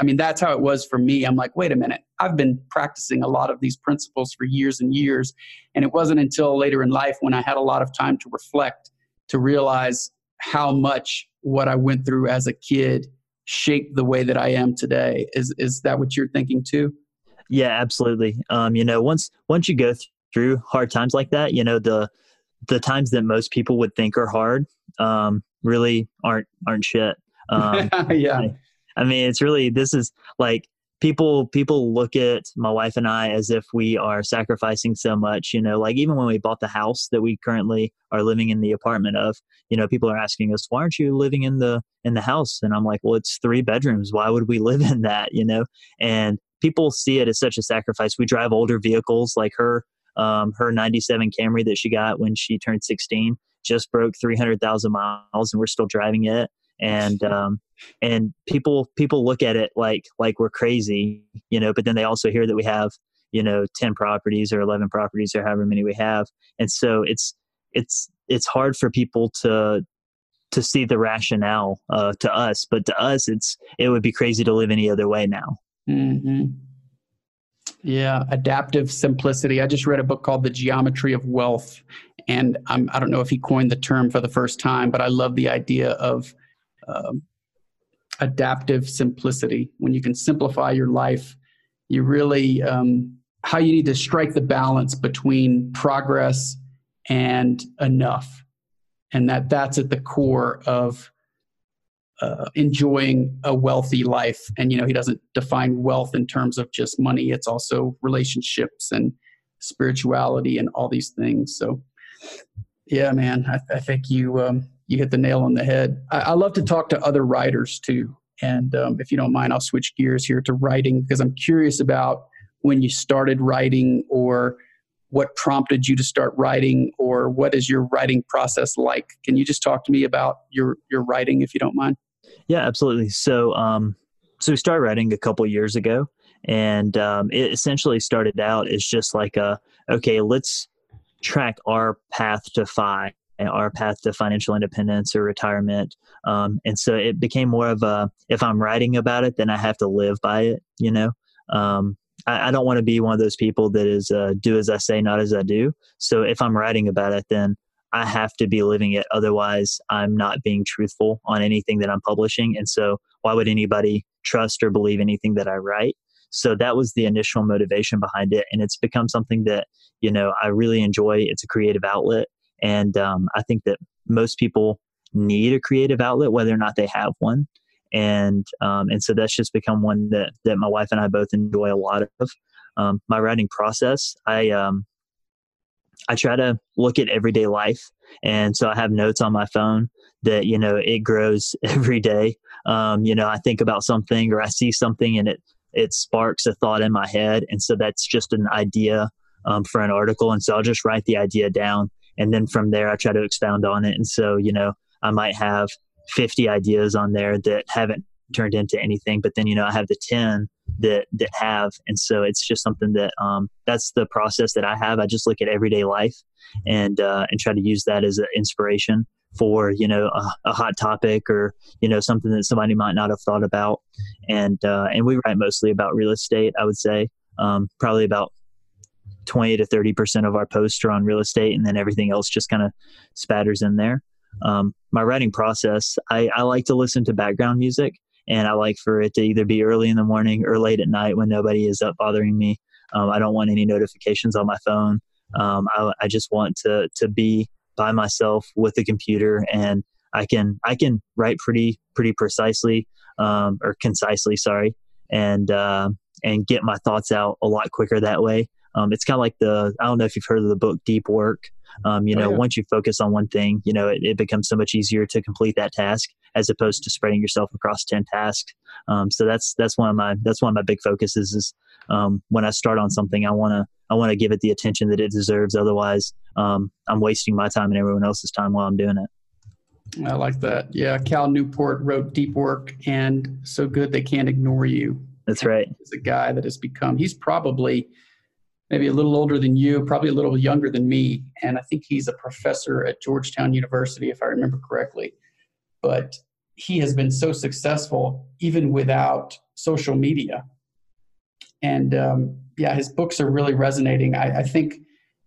That's how it was for me. I'm like, wait a minute, I've been practicing a lot of these principles for years and years. And it wasn't until later in life, when I had a lot of time to reflect, to realize how much what I went through as a kid shaped the way that I am today. Is that what you're thinking too? Yeah, absolutely. You know, once you go through hard times like that, you know, the times that most people would think are hard, really aren't shit. Yeah. It's really, this is like, People look at my wife and I as if we are sacrificing so much, you know, like even when we bought the house that we currently are living in the apartment of, you know, people are asking us, why aren't you living in the house? And I'm like, well, it's 3 bedrooms. Why would we live in that? You know, and people see it as such a sacrifice. We drive older vehicles, like her 97 Camry that she got when she turned 16, just broke 300,000 miles and we're still driving it. And people look at it like we're crazy, you know, but then they also hear that we have, you know, 10 properties or 11 properties or however many we have. And so it's hard for people to see the rationale, to us, but to us, it would be crazy to live any other way now. Mm-hmm. Yeah. Adaptive simplicity. I just read a book called The Geometry of Wealth, and I don't know if he coined the term for the first time, but I love the idea of, adaptive simplicity. When you can simplify your life, you really, how you need to strike the balance between progress and enough. And that's at the core of enjoying a wealthy life. And, you know, he doesn't define wealth in terms of just money. It's also relationships and spirituality and all these things. So yeah, man, I think you hit the nail on the head. I love to talk to other writers too. And if you don't mind, I'll switch gears here to writing, because I'm curious about when you started writing, or what prompted you to start writing, or what is your writing process like? Can you just talk to me about your writing, if you don't mind? Yeah, absolutely. So we started writing a couple years ago, and it essentially started out as just like, okay, let's track our path to FI, our path to financial independence or retirement. And so it became more of a, if I'm writing about it, then I have to live by it. You know, I don't want to be one of those people that is do as I say, not as I do. So if I'm writing about it, then I have to be living it. Otherwise, I'm not being truthful on anything that I'm publishing. And so why would anybody trust or believe anything that I write? So that was the initial motivation behind it. And it's become something that, you know, I really enjoy. It's a creative outlet. And I think that most people need a creative outlet, whether or not they have one. And so that's just become one that, my wife and I both enjoy a lot of. My writing process, I try to look at everyday life. And so I have notes on my phone that, you know, it grows every day. You know, I think about something or I see something and it sparks a thought in my head. And so that's just an idea for an article. And so I'll just write the idea down. And then from there, I try to expound on it. And so, you know, I might have 50 ideas on there that haven't turned into anything, but then, you know, I have the 10 that have. And so it's just something that, that's the process that I have. I just look at everyday life and try to use that as an inspiration for, you know, a hot topic or, you know, something that somebody might not have thought about. And we write mostly about real estate, I would say, probably about 20 to 30% of our posts are on real estate, and then everything else just kind of spatters in there. My writing process, I like to listen to background music, and I like for it to either be early in the morning or late at night when nobody is up bothering me. I don't want any notifications on my phone. I just want to be by myself with the computer, and I can write pretty precisely, or concisely, sorry, and get my thoughts out a lot quicker that way. It's kind of like I don't know if you've heard of the book Deep Work. Once you focus on one thing, you know, it becomes so much easier to complete that task as opposed to spreading yourself across 10 tasks. So that's one of my big focuses is, when I start on something, I want to give it the attention that it deserves. Otherwise, I'm wasting my time and everyone else's time while I'm doing it. I like that. Yeah. Cal Newport wrote Deep Work and So Good They Can't Ignore You. That's right. He's a guy that has become, he's probably maybe a little older than you, probably a little younger than me. And I think he's a professor at Georgetown University, if I remember correctly. But he has been so successful even without social media. And his books are really resonating. I think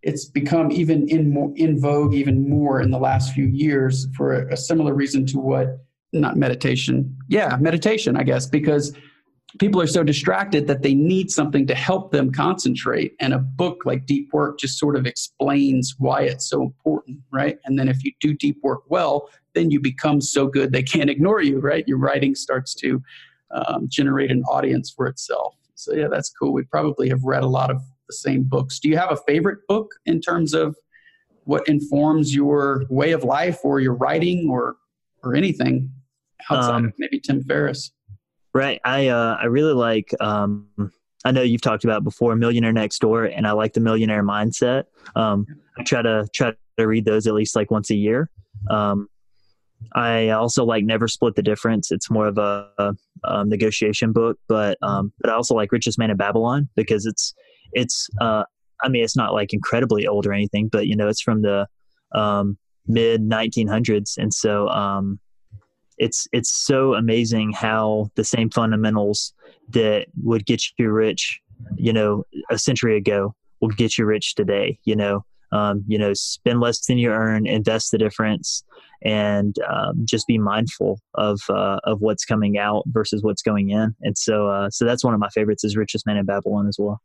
it's become even in vogue even more in the last few years for a similar reason to meditation, I guess, because people are so distracted that they need something to help them concentrate. And a book like Deep Work just sort of explains why it's so important, right? And then if you do deep work well, then you become so good they can't ignore you, right? Your writing starts to generate an audience for itself. So yeah, that's cool. We probably have read a lot of the same books. Do you have a favorite book in terms of what informs your way of life or your writing or anything outside of maybe Tim Ferriss? Right. I really like, I know you've talked about before, Millionaire Next Door, and I like The Millionaire Mindset. I try to read those at least like once a year. I also like Never Split the Difference. It's more of a negotiation book, but I also like Richest Man in Babylon because it's I mean, it's not like incredibly old or anything, but you know, it's from the mid 1900s. And so, it's so amazing how the same fundamentals that would get you rich, you know, a century ago will get you rich today. You know, spend less than you earn, invest the difference, and just be mindful of what's coming out versus what's going in. And so, so that's one of my favorites is Richest Man in Babylon as well.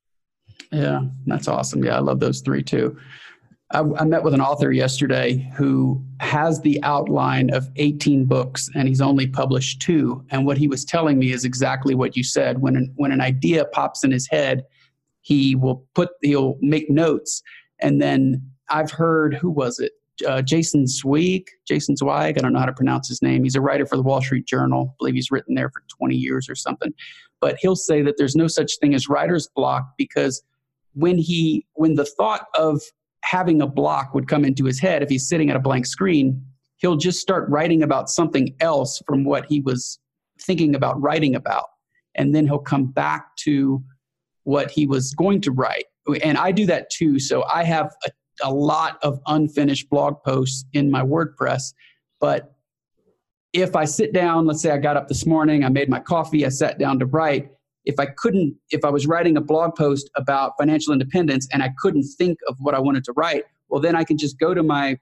Yeah, that's awesome. Yeah, I love those three too. I met with an author yesterday who has the outline of 18 books and he's only published 2. And what he was telling me is exactly what you said. When an idea pops in his head, he'll make notes. And then I've heard, who was it? Jason Zweig. I don't know how to pronounce his name. He's a writer for the Wall Street Journal. I believe he's written there for 20 years or something. But he'll say that there's no such thing as writer's block because when the thought of having a block would come into his head, if he's sitting at a blank screen, he'll just start writing about something else from what he was thinking about writing about. And then he'll come back to what he was going to write. And I do that too. So I have a, a lot of unfinished blog posts in my WordPress. But if I sit down, let's say I got up this morning, I made my coffee, I sat down to write. If I was writing a blog post about financial independence and I couldn't think of what I wanted to write, well, then I can just go to my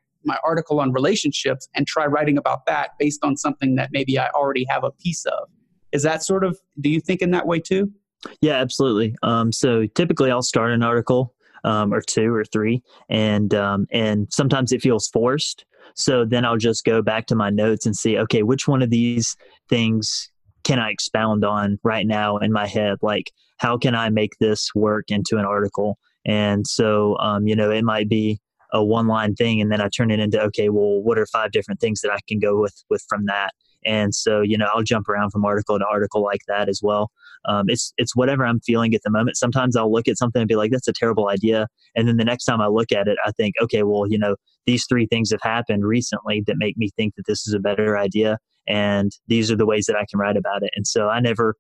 article on relationships and try writing about that based on something that maybe I already have a piece of. Is that sort of, do you think in that way too? Yeah, absolutely. So typically I'll start an article or two or three, and sometimes it feels forced. So then I'll just go back to my notes and see, okay, which one of these things can I expound on right now in my head? Like, how can I make this work into an article? And so, it might be a one-line thing, and then I turn it into, okay, well, what are 5 different things that I can go with from that? And so, I'll jump around from article to article like that as well. It's whatever I'm feeling at the moment. Sometimes I'll look at something and be like, that's a terrible idea. And then the next time I look at it, I think, okay, well, these 3 things have happened recently that make me think that this is a better idea. And these are the ways that I can write about it. And so I never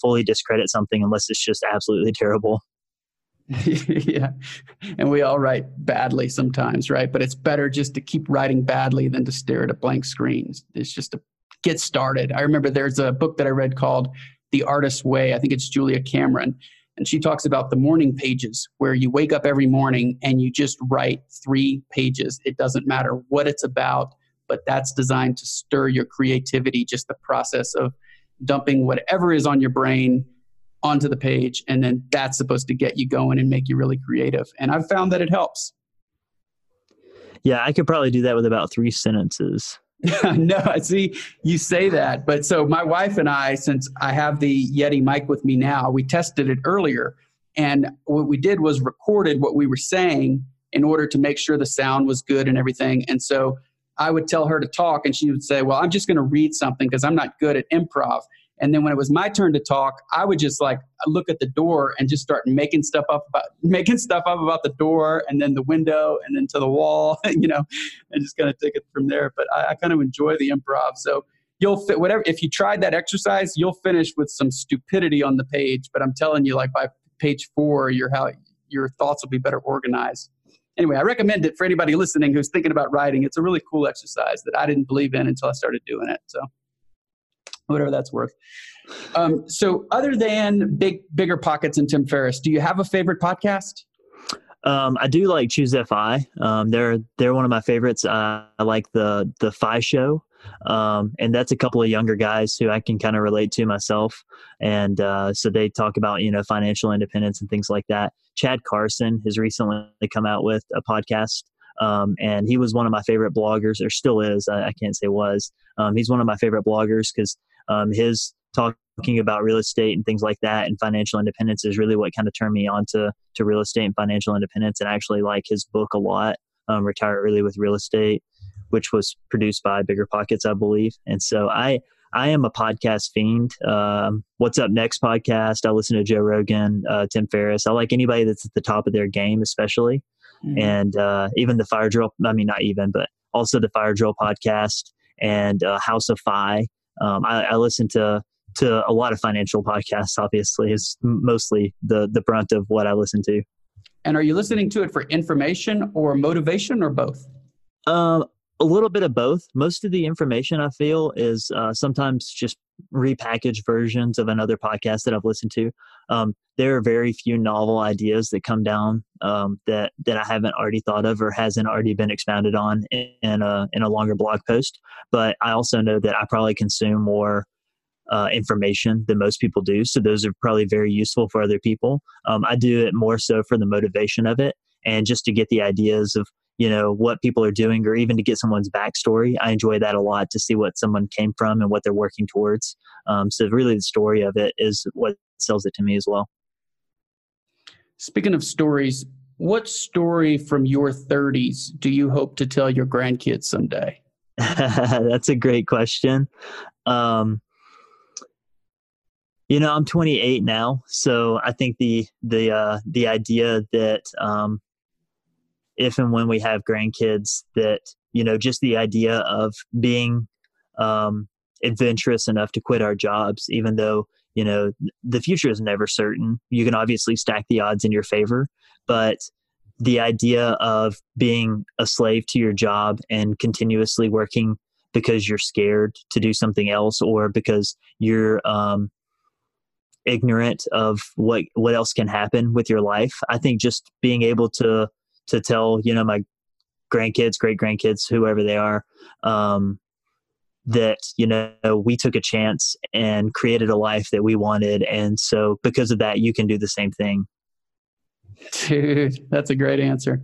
fully discredit something unless it's just absolutely terrible. Yeah. And we all write badly sometimes, right? But it's better just to keep writing badly than to stare at a blank screen. It's just to get started. I remember there's a book that I read called The Artist's Way. I think it's Julia Cameron. And she talks about the morning pages, where you wake up every morning and you just write 3 pages. It doesn't matter what it's about, but that's designed to stir your creativity, just the process of dumping whatever is on your brain onto the page. And then that's supposed to get you going and make you really creative. And I've found that it helps. Yeah, I could probably do that with about 3 sentences. No, I see you say that. But so my wife and I, since I have the Yeti mic with me now, we tested it earlier. And what we did was recorded what we were saying in order to make sure the sound was good and everything. And so I would tell her to talk and she would say, well, I'm just going to read something because I'm not good at improv. And then when it was my turn to talk, I would just look at the door and just start making stuff up about the door, and then the window, and then to the wall, and just kind of take it from there. But I kind of enjoy the improv. So if you tried that exercise, you'll finish with some stupidity on the page. But I'm telling you, by page 4, your thoughts will be better organized. Anyway, I recommend it for anybody listening who's thinking about writing. It's a really cool exercise that I didn't believe in until I started doing it. So whatever that's worth. So other than Bigger Pockets and Tim Ferriss, do you have a favorite podcast? I do like Choose FI. They're one of my favorites. I like the FI show. And that's a couple of younger guys who I can kind of relate to myself. And so they talk about, financial independence and things like that. Chad Carson has recently come out with a podcast. And he was one of my favorite bloggers, or still is. I can't say was. He's one of my favorite bloggers because his talking about real estate and things like that and financial independence is really what kind of turned me on to real estate and financial independence. And I actually like his book a lot, Retire Early with Real Estate, which was produced by Bigger Pockets, I believe. And so I am a podcast fiend. What's Up Next podcast. I listen to Joe Rogan, Tim Ferriss. I like anybody that's at the top of their game, especially. Mm-hmm. And even the Fire Drill, but also the Fire Drill podcast and House of Fi. I listen to a lot of financial podcasts, obviously. It's mostly the brunt of what I listen to. And are you listening to it for information or motivation or both? A little bit of both. Most of the information I feel is sometimes just repackaged versions of another podcast that I've listened to. There are very few novel ideas that come down that I haven't already thought of or hasn't already been expounded on in a longer blog post. But I also know that I probably consume more information than most people do. So those are probably very useful for other people. I do it more so for the motivation of it and just to get the ideas of what people are doing, or even to get someone's backstory. I enjoy that a lot, to see what someone came from and what they're working towards. So really the story of it is what sells it to me as well. Speaking of stories, what story from your 30s do you hope to tell your grandkids someday? That's a great question. I'm 28 now, so I think the idea that, if and when we have grandkids, that, just the idea of being adventurous enough to quit our jobs, even though, the future is never certain. You can obviously stack the odds in your favor, but the idea of being a slave to your job and continuously working because you're scared to do something else, or because you're ignorant of what else can happen with your life. I think just being able to tell, you know, my grandkids, great grandkids, whoever they are, that, you know, we took a chance and created a life that we wanted. And so because of that, you can do the same thing. Dude, that's a great answer.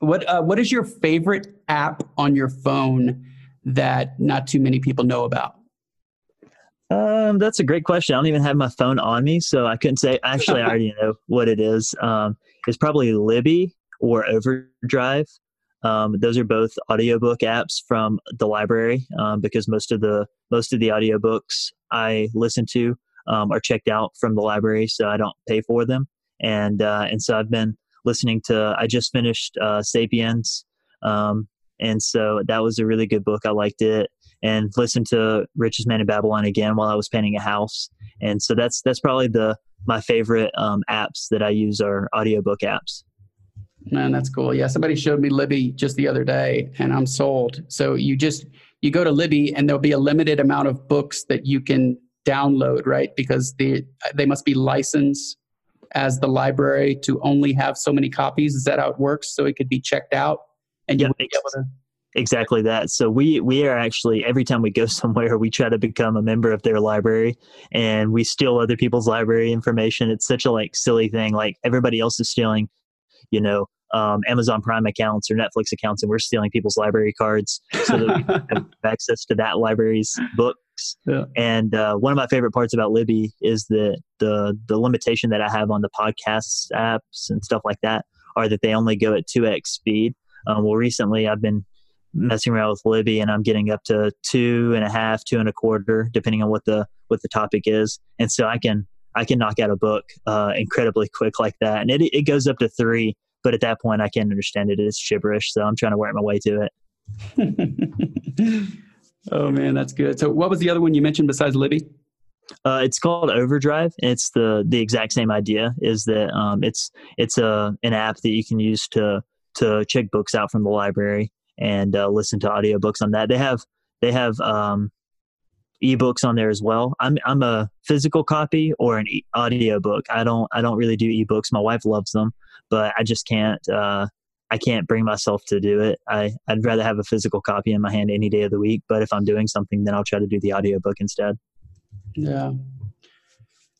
What is your favorite app on your phone that not too many people know about? That's a great question. I don't even have my phone on me, so I couldn't say. Actually, I already know what it is. It's probably Libby or Overdrive. Those are both audiobook apps from the library, because most of the audiobooks I listen to are checked out from the library, so I don't pay for them. And so I've been listening to, I just finished Sapiens. And so that was a really good book. I liked it, and listened to Richest Man in Babylon again while I was painting a house. And so that's probably my favorite apps that I use are audiobook apps. Man, that's cool. Yeah. Somebody showed me Libby just the other day and I'm sold. So you go to Libby and there'll be a limited amount of books that you can download, right? Because they must be licensed as the library to only have so many copies. Is that how it works? So it could be checked out and you would be able to... Exactly that. So we are actually, every time we go somewhere, we try to become a member of their library, and we steal other people's library information. It's such a silly thing. Everybody else is stealing, you know, Amazon Prime accounts or Netflix accounts, and we're stealing people's library cards so that we have access to that library's books. Yeah. And one of my favorite parts about Libby is that the limitation that I have on the podcast apps and stuff like that are that they only go at 2x speed. Well, recently I've been messing around with Libby and I'm getting up to 2.5, 2.25, depending on what the topic is. And so I can knock out a book incredibly quick like that. And it goes up to 3, but at that point I can't understand it. It's gibberish. So I'm trying to work my way to it. Oh man, that's good. So what was the other one you mentioned besides Libby? It's called Overdrive. It's the exact same idea, is that it's an app that you can use to check books out from the library and listen to audiobooks on that. They have ebooks on there as well. I'm a physical copy or an audiobook. I don't really do ebooks. My wife loves them, but I just can't bring myself to do it. I'd rather have a physical copy in my hand any day of the week, but if I'm doing something, then I'll try to do the audiobook instead. Yeah.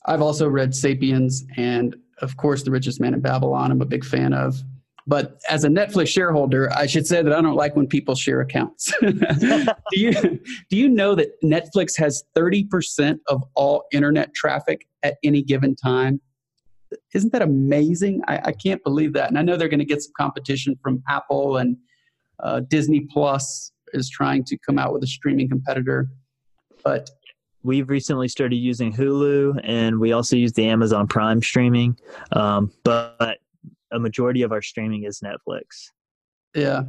I've also read Sapiens and of course The Richest Man in Babylon. I'm a big fan of. But as a Netflix shareholder, I should say that I don't like when people share accounts. Do you know that Netflix has 30% of all internet traffic at any given time? Isn't that amazing? I can't believe that. And I know they're going to get some competition from Apple, and Disney Plus is trying to come out with a streaming competitor. But we've recently started using Hulu, and we also use the Amazon Prime streaming. But a majority of our streaming is Netflix. Yeah.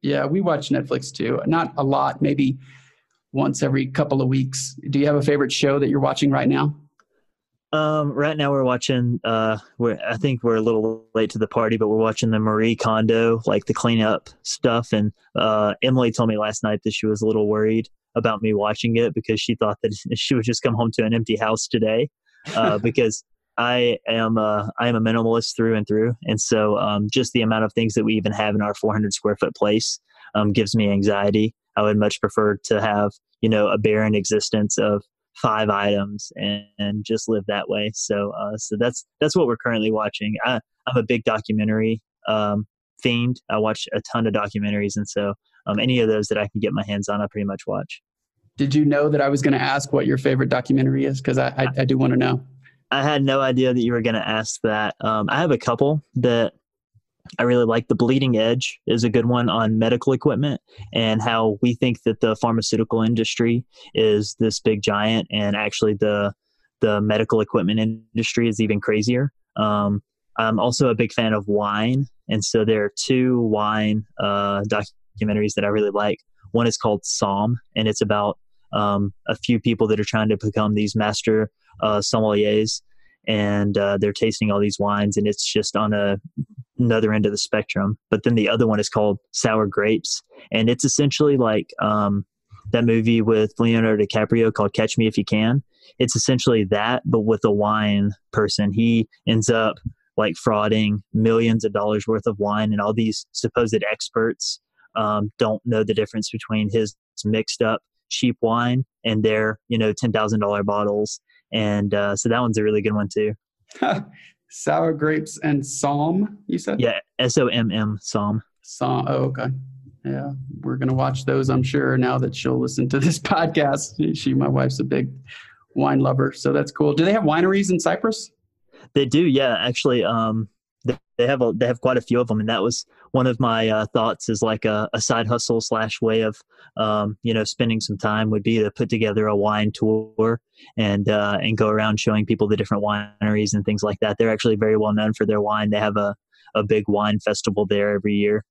Yeah. We watch Netflix too. Not a lot, maybe once every couple of weeks. Do you have a favorite show that you're watching right now? Right now we're watching, I think we're a little late to the party, but we're watching the Marie Kondo, the cleanup stuff. And, Emily told me last night that she was a little worried about me watching it because she thought that she would just come home to an empty house today, because I am a minimalist through and through. And so just the amount of things that we even have in our 400 square foot place gives me anxiety. I would much prefer to have, a barren existence of 5 items and just live that way. So that's what we're currently watching. I'm a big documentary fiend. I watch a ton of documentaries. And so any of those that I can get my hands on, I pretty much watch. Did you know that I was going to ask what your favorite documentary is? Because I do want to know. I had no idea that you were going to ask that. I have a couple that I really like. The Bleeding Edge is a good one on medical equipment and how we think that the pharmaceutical industry is this big giant, and actually the medical equipment industry is even crazier. I'm also a big fan of wine, and so there are 2 wine documentaries that I really like. One is called Somm, and it's about a few people that are trying to become these master sommeliers, and they're tasting all these wines, and it's just on another end of the spectrum. But then the other one is called Sour Grapes, and it's essentially like that movie with Leonardo DiCaprio called Catch Me If You Can. It's essentially that, but with a wine person. He ends up like frauding millions of dollars worth of wine, and all these supposed experts don't know the difference between his mixed up cheap wine and their, $10,000 bottles. And so that one's a really good one too. Sour Grapes and Somm, you said? Yeah, S-O-M-M, Somm. Somm, oh, okay. Yeah, we're going to watch those, I'm sure, now that she'll listen to this podcast. My wife's a big wine lover, so that's cool. Do they have wineries in Cyprus? They do, yeah. Actually, they have quite a few of them, and that was one of my thoughts is like a side hustle / way of spending some time would be to put together a wine tour and go around showing people the different wineries and things like that. They're actually very well known for their wine. They have a big wine festival there every year.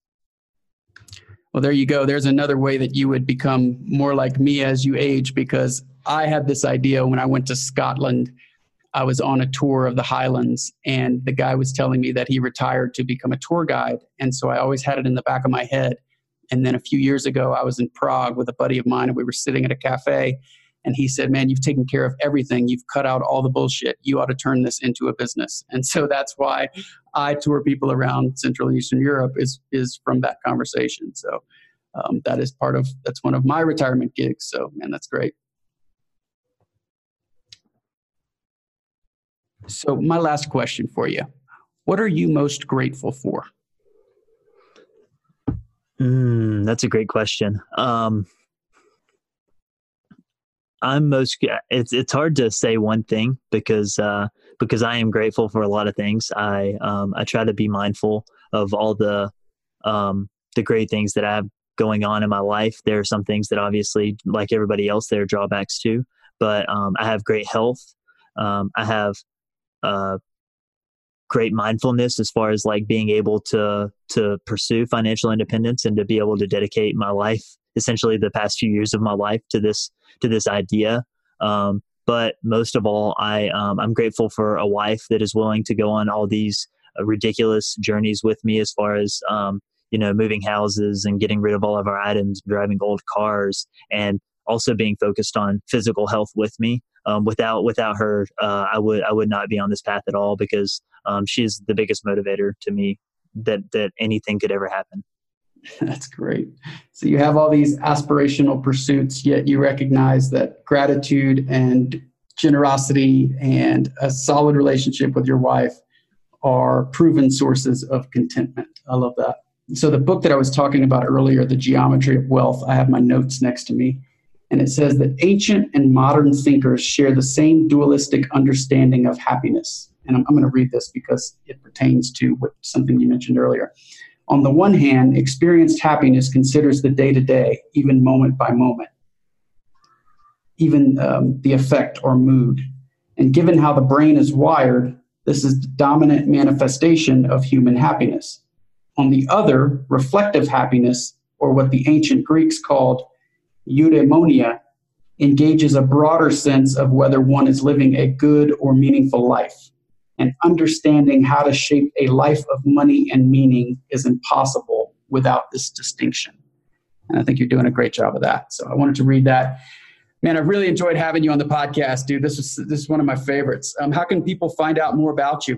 Well, there you go. There's another way that you would become more like me as you age, because I had this idea when I went to Scotland. I was on a tour of the Highlands, and the guy was telling me that he retired to become a tour guide. And so I always had it in the back of my head. And then a few years ago, I was in Prague with a buddy of mine, and we were sitting at a cafe, and he said, "Man, you've taken care of everything. You've cut out all the bullshit. You ought to turn this into a business." And so that's why I tour people around Central and Eastern Europe is from that conversation. So that is that's one of my retirement gigs. So, man, that's great. So my last question for you, what are you most grateful for? That's a great question. It's hard to say one thing because I am grateful for a lot of things. I try to be mindful of all the great things that I have going on in my life. There are some things that obviously, like everybody else, there are drawbacks to, but I have great health. I have great mindfulness as far as like being able to pursue financial independence and to be able to dedicate my life, essentially the past few years of my life, to this idea. But most of all, I'm grateful for a wife that is willing to go on all these ridiculous journeys with me as far as, moving houses and getting rid of all of our items, driving old cars, and also being focused on physical health with me. Without her, I would not be on this path at all, because she's the biggest motivator to me that anything could ever happen. That's great. So you have all these aspirational pursuits, yet you recognize that gratitude and generosity and a solid relationship with your wife are proven sources of contentment. I love that. So the book that I was talking about earlier, The Geometry of Wealth, I have my notes next to me. And it says that ancient and modern thinkers share the same dualistic understanding of happiness. And I'm going to read this because it pertains to something you mentioned earlier. On the one hand, experienced happiness considers the day-to-day, even moment by moment, even the effect or mood. And given how the brain is wired, this is the dominant manifestation of human happiness. On the other, reflective happiness, or what the ancient Greeks called eudaimonia, engages a broader sense of whether one is living a good or meaningful life. And understanding how to shape a life of money and meaning is impossible without this distinction. And I think you're doing a great job of that. So I wanted to read that. Man, I really enjoyed having you on the podcast, dude. This is one of my favorites. How can people find out more about you?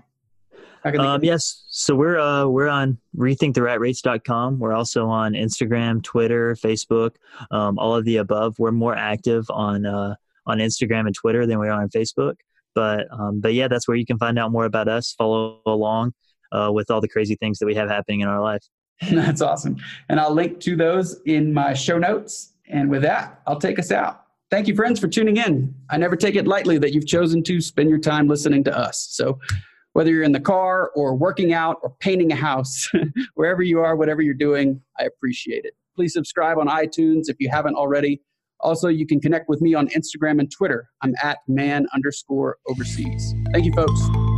Yes. So we're on RethinkTheRatRace.com. We're also on Instagram, Twitter, Facebook, all of the above. We're more active on Instagram and Twitter than we are on Facebook. But yeah, that's where you can find out more about us. Follow along with all the crazy things that we have happening in our life. That's awesome. And I'll link to those in my show notes. And with that, I'll take us out. Thank you, friends, for tuning in. I never take it lightly that you've chosen to spend your time listening to us. So whether you're in the car or working out or painting a house, wherever you are, whatever you're doing, I appreciate it. Please subscribe on iTunes if you haven't already. Also, you can connect with me on Instagram and Twitter. I'm @man_overseas. Thank you, folks.